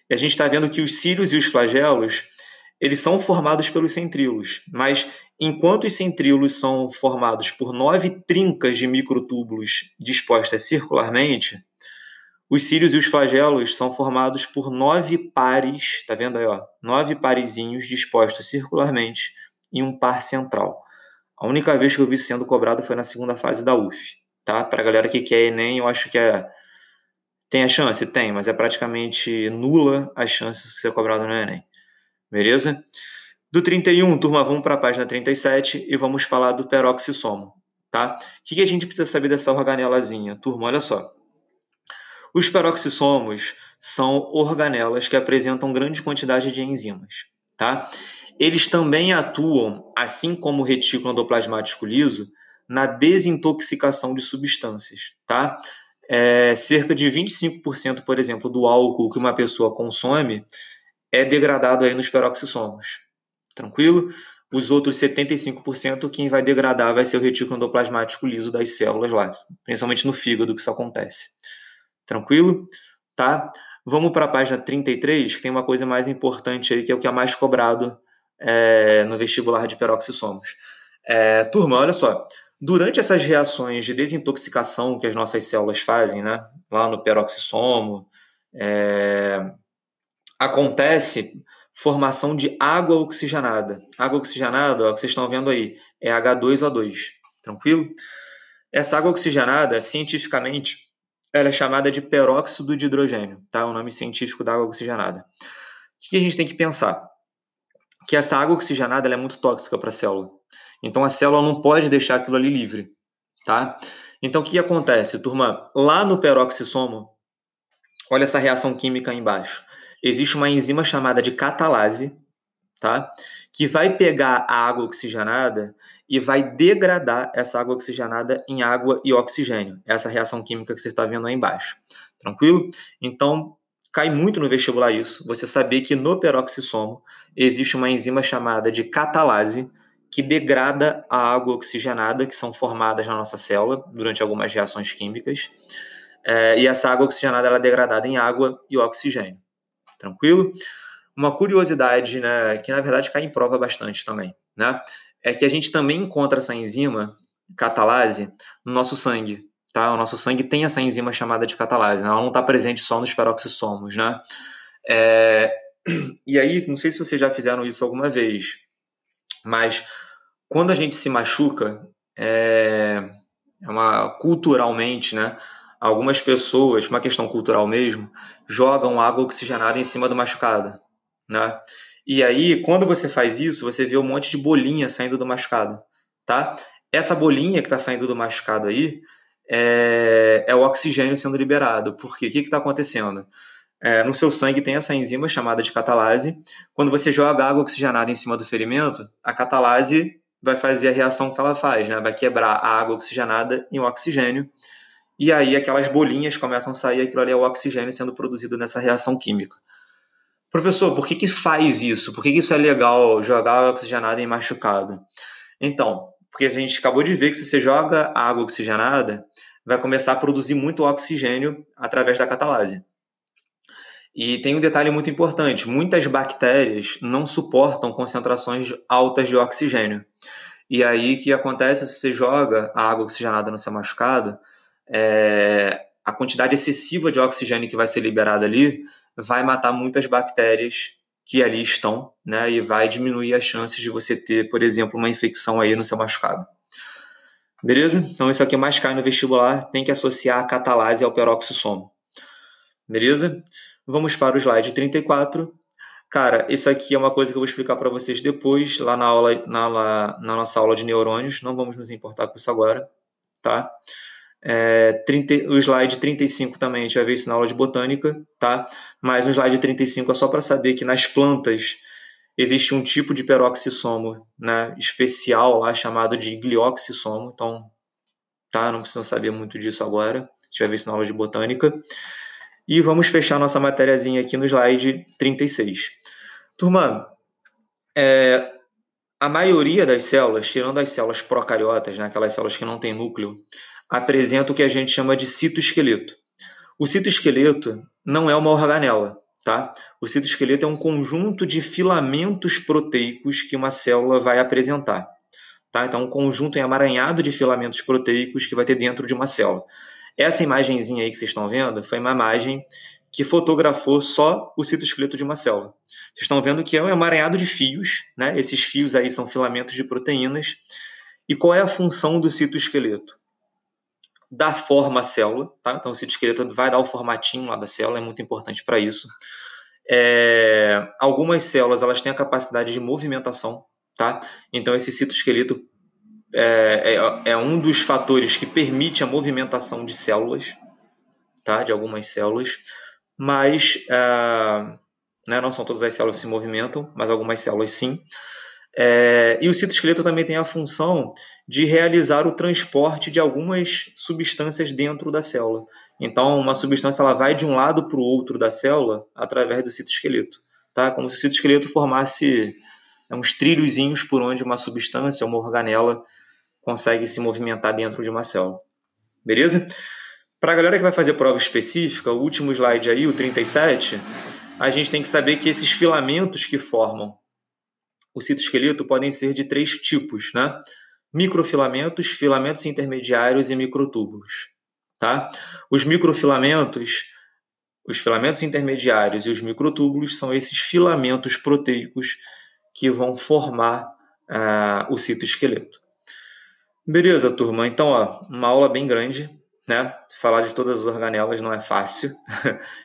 E a gente está vendo que os cílios e os flagelos, eles são formados pelos centríolos, mas enquanto os centríolos são formados por 9 trincas de microtúbulos dispostas circularmente, os cílios e os flagelos são formados por 9 pares, tá vendo aí, ó? 9 parezinhos dispostos circularmente e um par central. A única vez que eu vi isso sendo cobrado foi na segunda fase da UF, tá? Para a galera que quer Enem, eu acho que tem a chance? Tem, mas é praticamente nula a chance de ser cobrado no Enem. Beleza? Do 31, turma, vamos para a página 37 e vamos falar do peroxissomo, tá? O que a gente precisa saber dessa organelazinha? Turma, olha só. Os peroxissomos são organelas que apresentam grande quantidade de enzimas, tá? Eles também atuam, assim como o retículo endoplasmático liso, na desintoxicação de substâncias, tá? Cerca de 25%, por exemplo, do álcool que uma pessoa consome é degradado aí nos peroxissomos, tranquilo? Os outros 75%, quem vai degradar vai ser o retículo endoplasmático liso das células lá, principalmente no fígado que isso acontece, tranquilo? Tá? Vamos para a página 33, que tem uma coisa mais importante aí, que é o que é mais cobrado no vestibular de peroxissomos. Turma, olha só, durante essas reações de desintoxicação que as nossas células fazem, né, lá no peroxissomo, acontece formação de água oxigenada. Água oxigenada, ó, que vocês estão vendo aí, é H2O2, tranquilo? Essa água oxigenada, cientificamente, ela é chamada de peróxido de hidrogênio, tá? O nome científico da água oxigenada. O que a gente tem que pensar? Que essa água oxigenada ela é muito tóxica para a célula. Então, a célula não pode deixar aquilo ali livre, tá? Então, o que acontece, turma? Lá no peroxissomo, olha essa reação química aí embaixo. Existe uma enzima chamada de catalase, tá? Que vai pegar a água oxigenada e vai degradar essa água oxigenada em água e oxigênio. Essa reação química que você está vendo aí embaixo. Tranquilo? Então, cai muito no vestibular isso. Você saber que no peroxissomo existe uma enzima chamada de catalase que degrada a água oxigenada que são formadas na nossa célula durante algumas reações químicas. E essa água oxigenada ela é degradada em água e oxigênio. Tranquilo? Uma curiosidade, né, que na verdade cai em prova bastante também, né, é que a gente também encontra essa enzima catalase no nosso sangue, tá? O nosso sangue tem essa enzima chamada de catalase, né? Ela não está presente só nos peroxissomos, né? E aí, não sei se vocês já fizeram isso alguma vez, mas quando a gente se machuca, culturalmente, né? Algumas pessoas, uma questão cultural mesmo, jogam água oxigenada em cima do machucado, né? E aí, quando você faz isso, você vê um monte de bolinha saindo do machucado, tá? Essa bolinha que está saindo do machucado aí é o oxigênio sendo liberado. Por quê? O que está acontecendo? No seu sangue tem essa enzima chamada de catalase. Quando você joga água oxigenada em cima do ferimento, a catalase vai fazer a reação que ela faz, né? Vai quebrar a água oxigenada em oxigênio. E aí aquelas bolinhas começam a sair, aquilo ali é o oxigênio sendo produzido nessa reação química. Professor, por que faz isso? Por que isso é legal, jogar oxigenada em machucado? Então, porque a gente acabou de ver que se você joga a água oxigenada, vai começar a produzir muito oxigênio através da catalase. E tem um detalhe muito importante, muitas bactérias não suportam concentrações altas de oxigênio. E aí o que acontece se você joga a água oxigenada no seu machucado? A quantidade excessiva de oxigênio que vai ser liberada ali vai matar muitas bactérias que ali estão, né, e vai diminuir as chances de você ter, por exemplo, uma infecção aí no seu machucado. Beleza? Então isso aqui mais cai no vestibular, tem que associar a catalase ao peroxissomo. Beleza? Vamos para o slide 34. Cara, isso aqui é uma coisa que eu vou explicar para vocês depois, lá na nossa aula de neurônios, não vamos nos importar com isso agora, tá? O slide 35 também, a gente vai ver isso na aula de botânica, tá? Mas o slide 35 é só para saber que nas plantas existe um tipo de peroxissomo, né, especial lá, chamado de glioxissomo, então, tá? Não precisam saber muito disso agora, a gente vai ver isso na aula de botânica. E vamos fechar nossa matériazinha aqui no slide 36. Turma, a maioria das células, tirando as células procariotas, né, aquelas células que não têm núcleo, apresenta o que a gente chama de citoesqueleto. O citoesqueleto não é uma organela, tá? O citoesqueleto é um conjunto de filamentos proteicos que uma célula vai apresentar, tá? Então, um conjunto emaranhado de filamentos proteicos que vai ter dentro de uma célula. Essa imagenzinha aí que vocês estão vendo foi uma imagem que fotografou só o citoesqueleto de uma célula. Vocês estão vendo que é um emaranhado de fios, né? Esses fios aí são filamentos de proteínas. E qual é a função do citoesqueleto? Dá forma à célula, tá? Então o citoesqueleto vai dar o formatinho lá da célula, é muito importante para isso. Algumas células elas têm a capacidade de movimentação, tá? Então esse citoesqueleto é um dos fatores que permite a movimentação de células, tá? De algumas células, mas né, não são todas as células que se movimentam, mas algumas células sim. E o citoesqueleto também tem a função de realizar o transporte de algumas substâncias dentro da célula. Então, uma substância ela vai de um lado para o outro da célula através do citoesqueleto, tá? Como se o citoesqueleto formasse uns trilhozinhos por onde uma substância, uma organela, consegue se movimentar dentro de uma célula. Beleza? Para a galera que vai fazer prova específica, o último slide aí, o 37, a gente tem que saber que esses filamentos que formam o citoesqueleto podem ser de três tipos, né? Microfilamentos, filamentos intermediários e microtúbulos, tá? Os microfilamentos, os filamentos intermediários e os microtúbulos são esses filamentos proteicos que vão formar o citoesqueleto. Beleza, turma? Então, ó, uma aula bem grande, né? Falar de todas as organelas não é fácil.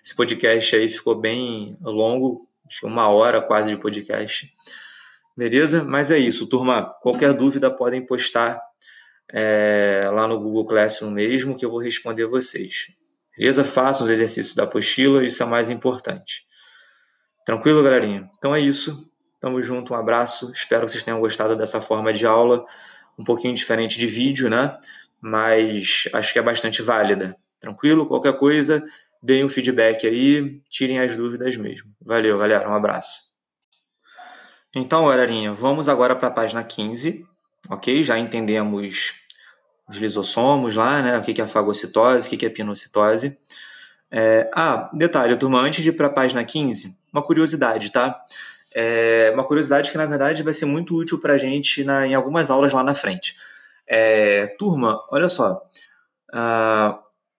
Esse podcast aí ficou bem longo, acho que 1 hora quase de podcast. Beleza? Mas é isso, turma. Qualquer dúvida podem postar lá no Google Classroom mesmo, que eu vou responder vocês. Beleza? Façam os exercícios da apostila, isso é o mais importante. Tranquilo, galerinha? Então é isso. Tamo junto, um abraço. Espero que vocês tenham gostado dessa forma de aula. Um pouquinho diferente de vídeo, né? Mas acho que é bastante válida. Tranquilo? Qualquer coisa, deem um feedback aí, tirem as dúvidas mesmo. Valeu, galera. Um abraço. Então, galerinha, vamos agora para a página 15, ok? Já entendemos os lisossomos lá, né? O que é a fagocitose, o que é a pinossitose. Detalhe, turma, antes de ir para a página 15, uma curiosidade, tá? Uma curiosidade que, na verdade, vai ser muito útil para a gente em algumas aulas lá na frente. Turma, olha só,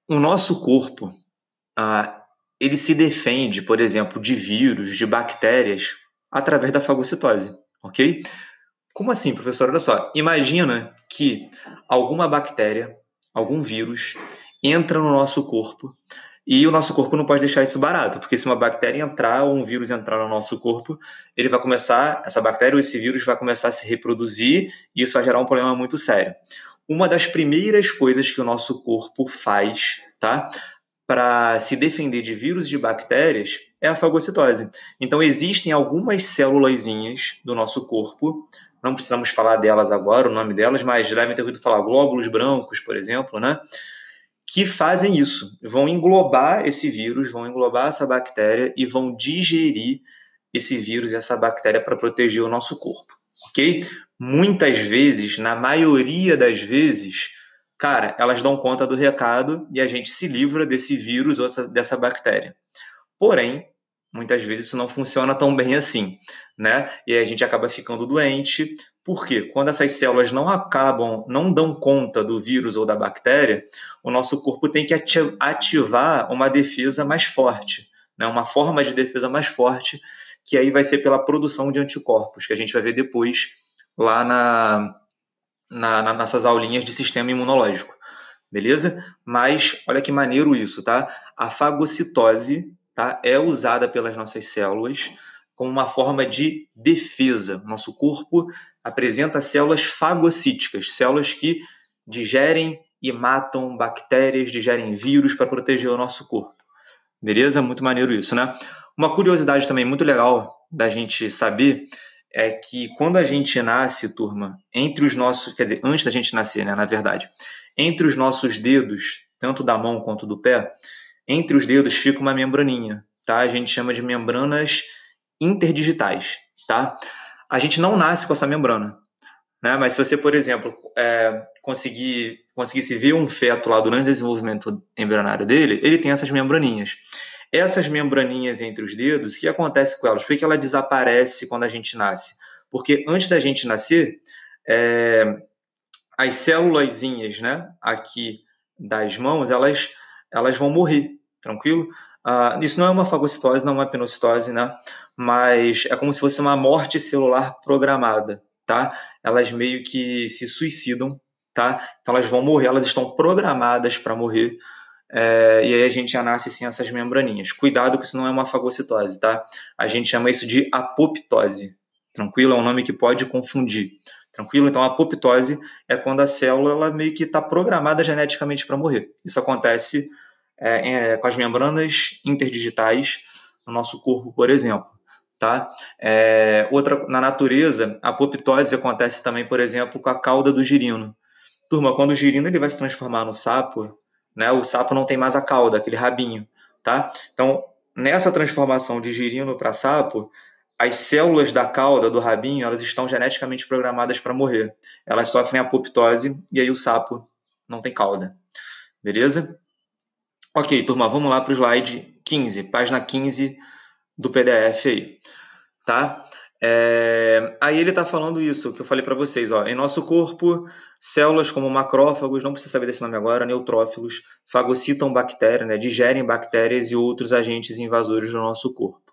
o nosso corpo, ele se defende, por exemplo, de vírus, de bactérias, através da fagocitose, ok? Como assim, professor? Olha só, imagina que alguma bactéria, algum vírus, entra no nosso corpo e o nosso corpo não pode deixar isso barato, porque se uma bactéria entrar ou um vírus entrar no nosso corpo, ele vai começar, essa bactéria ou esse vírus vai começar a se reproduzir e isso vai gerar um problema muito sério. Uma das primeiras coisas que o nosso corpo faz, tá? Para se defender de vírus e de bactérias é a fagocitose. Então, existem algumas célulazinhas do nosso corpo, não precisamos falar delas agora, o nome delas, mas devem ter ouvido falar glóbulos brancos, por exemplo, né? Que fazem isso, vão englobar esse vírus, vão englobar essa bactéria e vão digerir esse vírus e essa bactéria para proteger o nosso corpo, ok? Muitas vezes, na maioria das vezes, cara, elas dão conta do recado e a gente se livra desse vírus ou dessa bactéria. Porém, muitas vezes isso não funciona tão bem assim, né? E a gente acaba ficando doente, porque quando essas células não dão conta do vírus ou da bactéria, o nosso corpo tem que ativar uma defesa mais forte, né? Uma forma de defesa mais forte, que aí vai ser pela produção de anticorpos, que a gente vai ver depois lá nas nossas aulinhas de sistema imunológico, beleza? Mas olha que maneiro isso, tá? A fagocitose, tá, é usada pelas nossas células como uma forma de defesa. Nosso corpo apresenta células fagocíticas, células que digerem e matam bactérias, digerem vírus para proteger o nosso corpo, beleza? Muito maneiro isso, né? Uma curiosidade também muito legal da gente saber é que quando a gente nasce, turma, antes da gente nascer, né, na verdade, entre os nossos dedos, tanto da mão quanto do pé, entre os dedos fica uma membraninha, tá? A gente chama de membranas interdigitais, tá? A gente não nasce com essa membrana, né? Mas se você, por exemplo, conseguisse ver um feto lá durante o desenvolvimento embrionário dele, ele tem essas membraninhas. Essas membraninhas entre os dedos, o que acontece com elas? Por que ela desaparece quando a gente nasce? Porque antes da gente nascer, as célulazinhas, né, aqui das mãos, elas vão morrer, tranquilo? Isso não é uma fagocitose, não é uma pinossitose, né? Mas é como se fosse uma morte celular programada, tá? Elas meio que se suicidam, tá? Então elas vão morrer, elas estão programadas para morrer. E aí a gente já nasce sem essas membraninhas. Cuidado que isso não é uma fagocitose, tá? A gente chama isso de apoptose, tranquilo? É um nome que pode confundir, tranquilo? Então a apoptose é quando a célula ela meio que está programada geneticamente para morrer. Isso acontece com as membranas interdigitais no nosso corpo, por exemplo, tá? Na natureza, a apoptose acontece também, por exemplo, com a cauda do girino. Turma, quando o girino ele vai se transformar no sapo, né, o sapo não tem mais a cauda, aquele rabinho, tá? Então, nessa transformação de girino para sapo, as células da cauda, do rabinho, elas estão geneticamente programadas para morrer. Elas sofrem apoptose e aí o sapo não tem cauda. Beleza? Ok, turma, vamos lá para o slide 15, página 15 do PDF aí, tá? Aí ele está falando isso que eu falei para vocês, ó, em nosso corpo, células como macrófagos, não precisa saber desse nome agora, neutrófilos, fagocitam bactérias, né, digerem bactérias e outros agentes invasores do nosso corpo,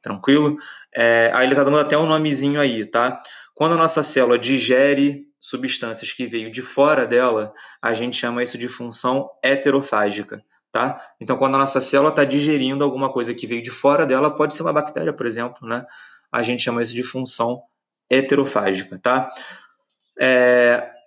tranquilo? Aí ele está dando até um nomezinho aí, tá? Quando a nossa célula digere substâncias que veio de fora dela, a gente chama isso de função heterofágica. tá? Então, quando a nossa célula está digerindo alguma coisa que veio de fora dela, pode ser uma bactéria, por exemplo, né? A gente chama isso de função heterofágica, tá?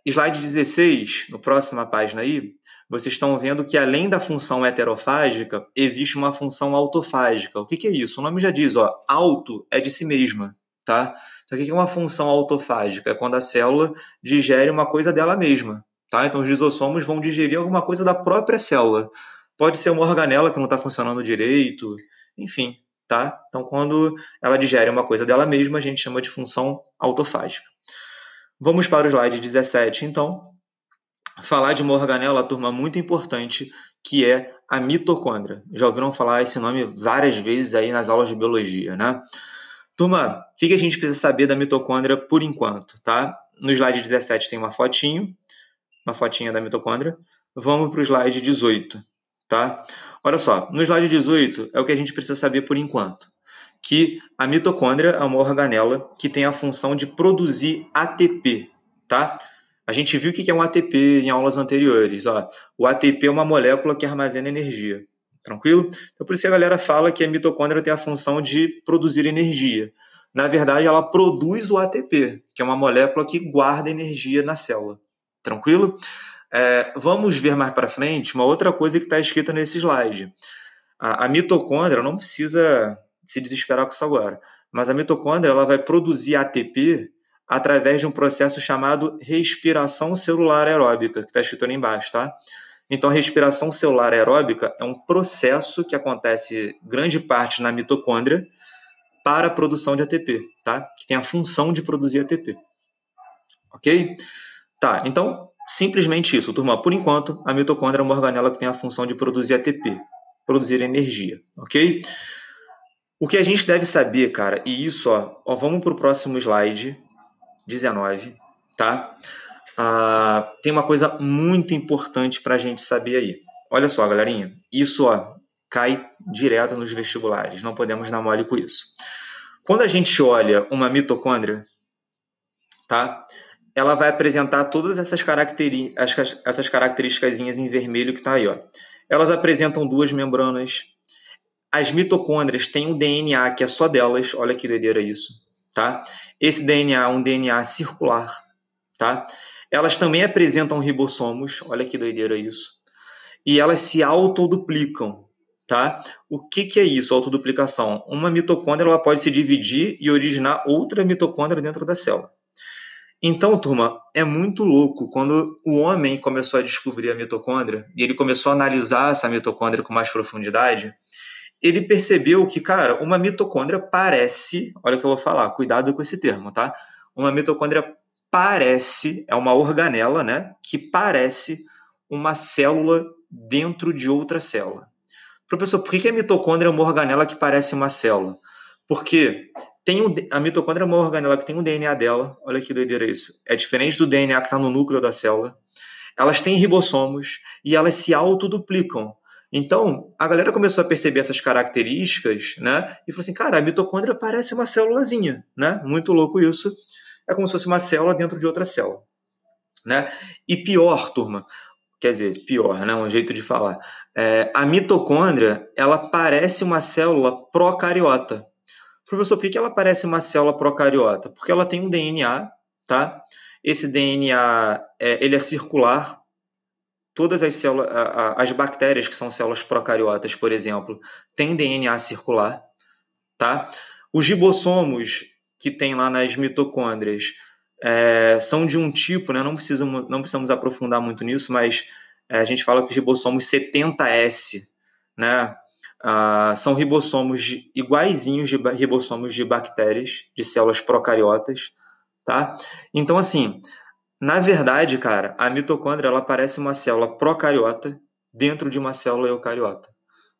Slide 16, na próxima página aí, vocês estão vendo que além da função heterofágica, existe uma função autofágica. O que é isso? O nome já diz, ó, auto é de si mesma, tá? Então, o que é uma função autofágica? É quando a célula digere uma coisa dela mesma, tá? Então, os lisossomos vão digerir alguma coisa da própria célula. Pode ser uma organela que não está funcionando direito, enfim, tá? Então, quando ela digere uma coisa dela mesma, a gente chama de função autofágica. Vamos para o slide 17, então. Falar de uma organela, turma, muito importante, que é a mitocôndria. Já ouviram falar esse nome várias vezes aí nas aulas de biologia, né? Turma, o que a gente precisa saber da mitocôndria por enquanto, tá? No slide 17 tem uma fotinha da mitocôndria. Vamos para o slide 18. Tá? Olha só, no slide 18 é o que a gente precisa saber por enquanto, que a mitocôndria é uma organela que tem a função de produzir ATP, tá? A gente viu o que é um ATP em aulas anteriores, ó. O ATP é uma molécula que armazena energia, tranquilo? Então, por isso que a galera fala que a mitocôndria tem a função de produzir energia. Na verdade, ela produz o ATP, que é uma molécula que guarda energia na célula, tranquilo? Vamos ver mais para frente uma outra coisa que está escrita nesse slide. A mitocôndria, não precisa se desesperar com isso agora, mas a mitocôndria ela vai produzir ATP através de um processo chamado respiração celular aeróbica, que está escrito ali embaixo, tá? Então, a respiração celular aeróbica é um processo que acontece grande parte na mitocôndria para a produção de ATP, tá? Que tem a função de produzir ATP. Ok? Tá, então... simplesmente isso, turma. Por enquanto, a mitocôndria é uma organela que tem a função de produzir ATP, produzir energia, ok? O que a gente deve saber, cara, e isso, ó vamos para o próximo slide, 19, tá? Tem uma coisa muito importante para a gente saber aí. Olha só, galerinha, isso, ó, cai direto nos vestibulares, não podemos dar mole com isso. Quando a gente olha uma mitocôndria, tá? Ela vai apresentar todas essas características em vermelho que está aí. Ó. Elas apresentam duas membranas. As mitocôndrias têm um DNA que é só delas. Olha que doideira isso. Tá? Esse DNA é um DNA circular. Tá? Elas também apresentam ribossomos. Olha que doideira isso. E elas se autoduplicam. Tá? O que é isso, autoduplicação? Uma mitocôndria ela pode se dividir e originar outra mitocôndria dentro da célula. Então, turma, é muito louco quando o homem começou a descobrir a mitocôndria e ele começou a analisar essa mitocôndria com mais profundidade, ele percebeu que, cara, uma mitocôndria parece, olha o que eu vou falar, cuidado com esse termo, tá? Uma mitocôndria parece, é uma organela, né, que parece uma célula dentro de outra célula. Professor, por que a mitocôndria é uma organela que parece uma célula? Porque... a mitocôndria é uma organela que tem o DNA dela, olha que doideira isso, é diferente do DNA que está no núcleo da célula, elas têm ribossomos e elas se autoduplicam. Então, a galera começou a perceber essas características, né, e falou assim, cara, a mitocôndria parece uma célulazinha, né, muito louco isso, é como se fosse uma célula dentro de outra célula, né, e pior, turma, quer dizer, pior, né, um jeito de falar, a mitocôndria, ela parece uma célula procariota. Professor, por que ela parece uma célula procariota? Porque ela tem um DNA, tá? Esse DNA, ele é circular. Todas as células, as bactérias que são células procariotas, por exemplo, têm DNA circular, tá? Os ribossomos que tem lá nas mitocôndrias são de um tipo, né? Não precisamos aprofundar muito nisso, mas a gente fala que os ribossomos 70S, né? São ribossomos iguaizinhos de ribossomos de bactérias, de células procariotas, tá? Então, assim, na verdade, cara, a mitocôndria, ela parece uma célula procariota dentro de uma célula eucariota,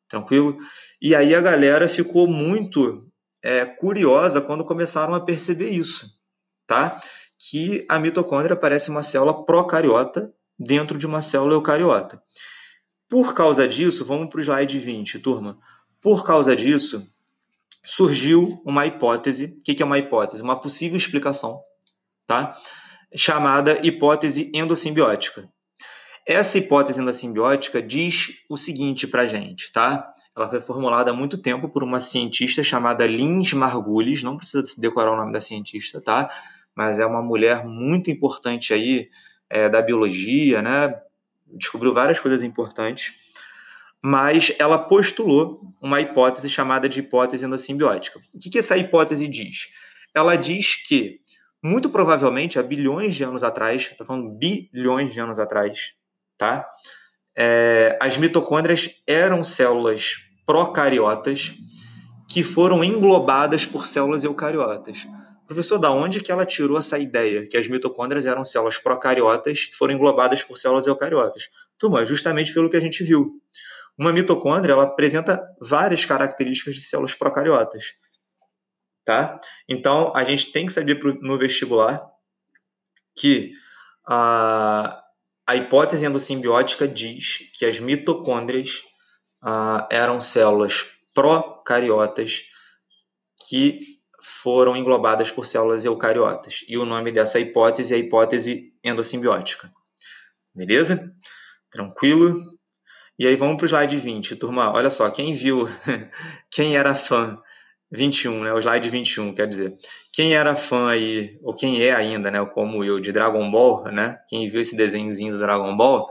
tranquilo? E aí a galera ficou muito curiosa quando começaram a perceber isso, tá? Que a mitocôndria parece uma célula procariota dentro de uma célula eucariota. Por causa disso, vamos para o slide 20, turma. Por causa disso, surgiu uma hipótese. O que é uma hipótese? Uma possível explicação, tá? Chamada hipótese endossimbiótica. Essa hipótese endossimbiótica diz o seguinte para a gente, tá? Ela foi formulada há muito tempo por uma cientista chamada Lynn Margulis, não precisa se decorar o nome da cientista, tá? Mas é uma mulher muito importante aí da biologia, né? Descobriu várias coisas importantes, mas ela postulou uma hipótese chamada de hipótese endossimbiótica. O que essa hipótese diz? Ela diz que, muito provavelmente, há bilhões de anos atrás, estou falando bilhões de anos atrás, tá? As mitocôndrias eram células procariotas que foram englobadas por células eucariotas. Professor, da onde que ela tirou essa ideia que as mitocôndrias eram células procariotas que foram englobadas por células eucariotas? Turma, justamente pelo que a gente viu. Uma mitocôndria, ela apresenta várias características de células procariotas, tá? Então, a gente tem que saber no vestibular que a hipótese endossimbiótica diz que as mitocôndrias eram células procariotas que foram englobadas por células eucariotas. E o nome dessa hipótese é a hipótese endossimbiótica. Beleza? Tranquilo? E aí vamos para o slide 20, turma. Olha só, quem viu, quem era fã, 21, né? O slide 21, quer dizer, quem era fã aí, ou quem é ainda, né? Como eu, de Dragon Ball, né? Quem viu esse desenhozinho do Dragon Ball,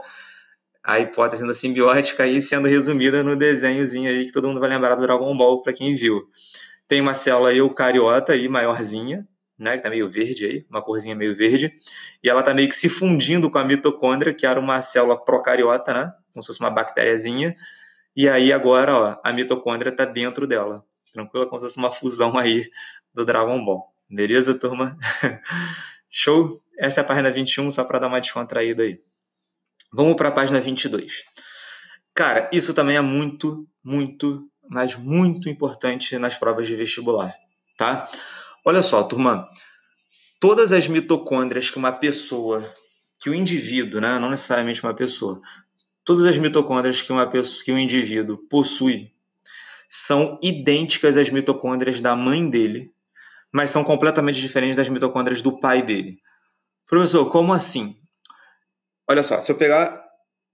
a hipótese endossimbiótica aí sendo resumida no desenhozinho aí que todo mundo vai lembrar do Dragon Ball para quem viu. Tem uma célula eucariota aí, maiorzinha, né, que tá meio verde aí, uma corzinha meio verde, e ela tá meio que se fundindo com a mitocôndria, que era uma célula procariota, né, como se fosse uma bactériazinha, e aí agora, ó, a mitocôndria tá dentro dela, tranquila, como se fosse uma fusão aí do Dragon Ball. Beleza, turma? Show? Essa é a página 21, só para dar uma descontraída aí. Vamos para a página 22. Cara, isso também é muito mas muito importante nas provas de vestibular, tá? Olha só, turma, todas as mitocôndrias que uma pessoa, que o indivíduo, né, não necessariamente uma pessoa, todas as mitocôndrias que um indivíduo possui são idênticas às mitocôndrias da mãe dele, mas são completamente diferentes das mitocôndrias do pai dele. Professor, como assim? Olha só, se eu pegar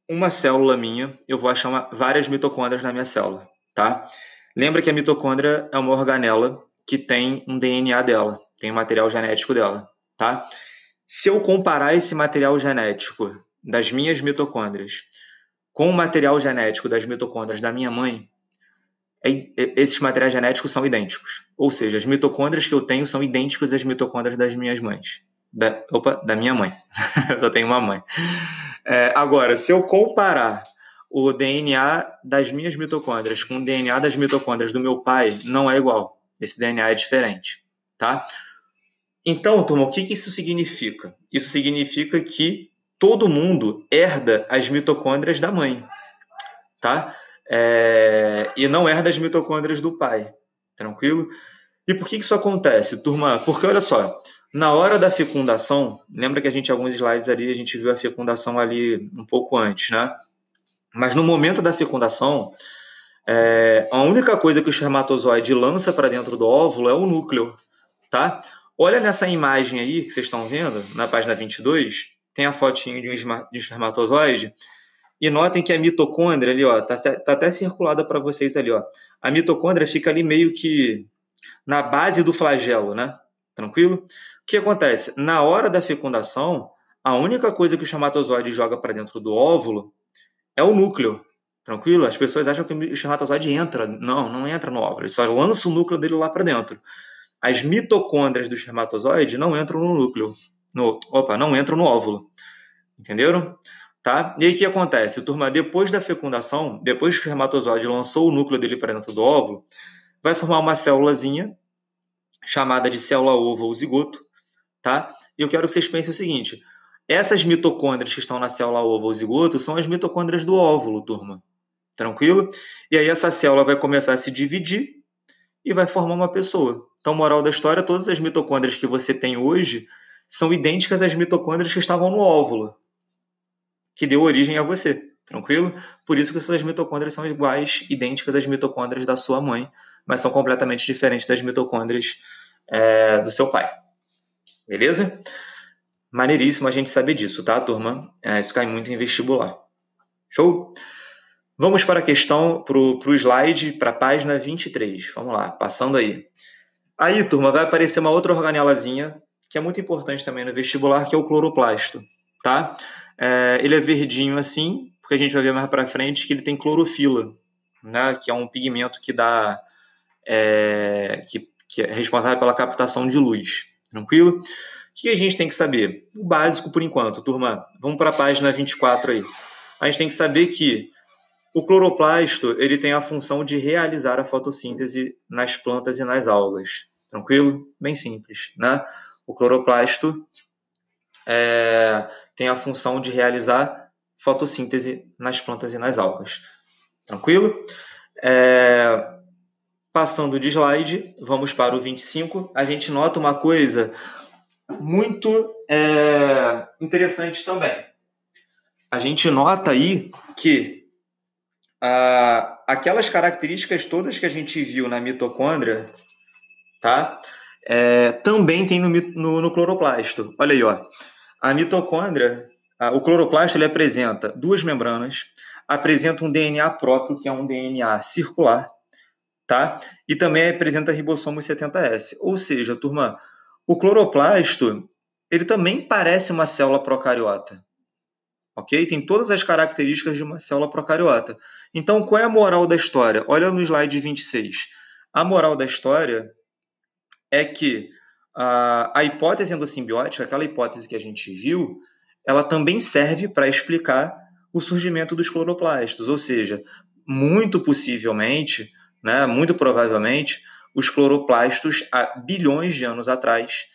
uma célula minha, eu vou achar várias mitocôndrias na minha célula. Tá? Lembra que a mitocôndria é uma organela que tem um DNA dela, tem um material genético dela, tá? Se eu comparar esse material genético das minhas mitocôndrias com o material genético das mitocôndrias da minha mãe, esses materiais genéticos são idênticos. Ou seja, as mitocôndrias que eu tenho são idênticas às mitocôndrias das minhas mães. Da minha mãe. Só tenho uma mãe. Agora, se eu comparar o DNA das minhas mitocôndrias com o DNA das mitocôndrias do meu pai não é igual. Esse DNA é diferente, tá? Então, turma, o que isso significa? Isso significa que todo mundo herda as mitocôndrias da mãe, tá? E não herda as mitocôndrias do pai, tranquilo? E por que isso acontece, turma? Porque, olha só, na hora da fecundação, lembra que a gente, alguns slides ali, a gente viu a fecundação ali um pouco antes, né? Mas no momento da fecundação, a única coisa que o espermatozoide lança para dentro do óvulo é o núcleo, tá? Olha nessa imagem aí que vocês estão vendo, na página 22, tem a fotinho de um espermatozoide, e notem que a mitocôndria ali, ó, tá até circulada para vocês ali, ó. A mitocôndria fica ali meio que na base do flagelo, né? Tranquilo? O que acontece? Na hora da fecundação, a única coisa que o espermatozoide joga para dentro do óvulo é o núcleo, tranquilo? As pessoas acham que o espermatozoide entra. Não, não entra no óvulo, ele só lança o núcleo dele lá para dentro. As mitocôndrias do espermatozoide não entram no núcleo. Não entram no óvulo. Entenderam? Tá? E aí o que acontece? Turma, depois da fecundação, depois que o espermatozoide lançou o núcleo dele para dentro do óvulo, vai formar uma célulazinha chamada de célula-ovo ou zigoto, tá? E eu quero que vocês pensem o seguinte: essas mitocôndrias que estão na célula ovo ou zigoto são as mitocôndrias do óvulo, turma. Tranquilo? E aí essa célula vai começar a se dividir e vai formar uma pessoa. Então, moral da história, todas as mitocôndrias que você tem hoje são idênticas às mitocôndrias que estavam no óvulo, que deu origem a você. Tranquilo? Por isso que suas mitocôndrias são iguais, idênticas às mitocôndrias da sua mãe, mas são completamente diferentes das mitocôndrias do seu pai. Beleza? Maneiríssimo a gente saber disso, tá, turma? Isso cai muito em vestibular. Show? Vamos para a questão, para o slide, para a página 23. Vamos lá, passando aí. Aí, turma, vai aparecer uma outra organelazinha, que é muito importante também no vestibular, que é o cloroplasto, tá? Ele é verdinho assim, porque a gente vai ver mais para frente que ele tem clorofila, né? Que é um pigmento que dá... que é responsável pela captação de luz. Tranquilo? O que a gente tem que saber? O básico por enquanto, turma. Vamos para a página 24 aí. A gente tem que saber que o cloroplasto ele tem a função de realizar a fotossíntese nas plantas e nas algas. Tranquilo? Bem simples, né? O cloroplasto tem a função de realizar fotossíntese nas plantas e nas algas. Tranquilo? Passando de slide, vamos para o 25. A gente nota uma coisa muito interessante também. A gente nota aí que aquelas características todas que a gente viu na mitocôndria, tá? Também tem no cloroplasto. Olha aí, ó. A mitocôndria, o cloroplasto, ele apresenta duas membranas, apresenta um DNA próprio, que é um DNA circular, tá? E também apresenta ribossomo 70S. Ou seja, turma, o cloroplasto, ele também parece uma célula procariota. Ok? Tem todas as características de uma célula procariota. Então, qual é a moral da história? Olha no slide 26. A moral da história é que a hipótese endossimbiótica, aquela hipótese que a gente viu, ela também serve para explicar o surgimento dos cloroplastos. Ou seja, muito possivelmente... Muito provavelmente, os cloroplastos, há bilhões de anos atrás,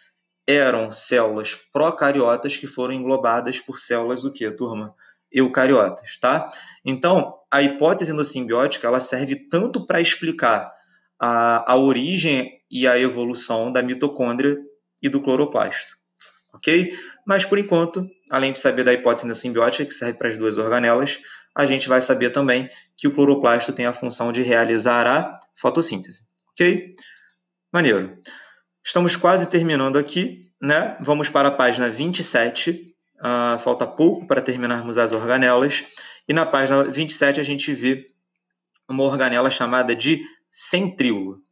eram células procariotas que foram englobadas por células o quê, turma? Eucariotas, tá? Então, a hipótese endossimbiótica, ela serve tanto para explicar a origem e a evolução da mitocôndria e do cloroplasto, ok? Mas, por enquanto, além de saber da hipótese endossimbiótica, que serve para as duas organelas, a gente vai saber também que o cloroplasto tem a função de realizar a fotossíntese, ok? Maneiro. Estamos quase terminando aqui, né? Vamos para a página 27, falta pouco para terminarmos as organelas, e na página 27 a gente vê uma organela chamada de centríolo,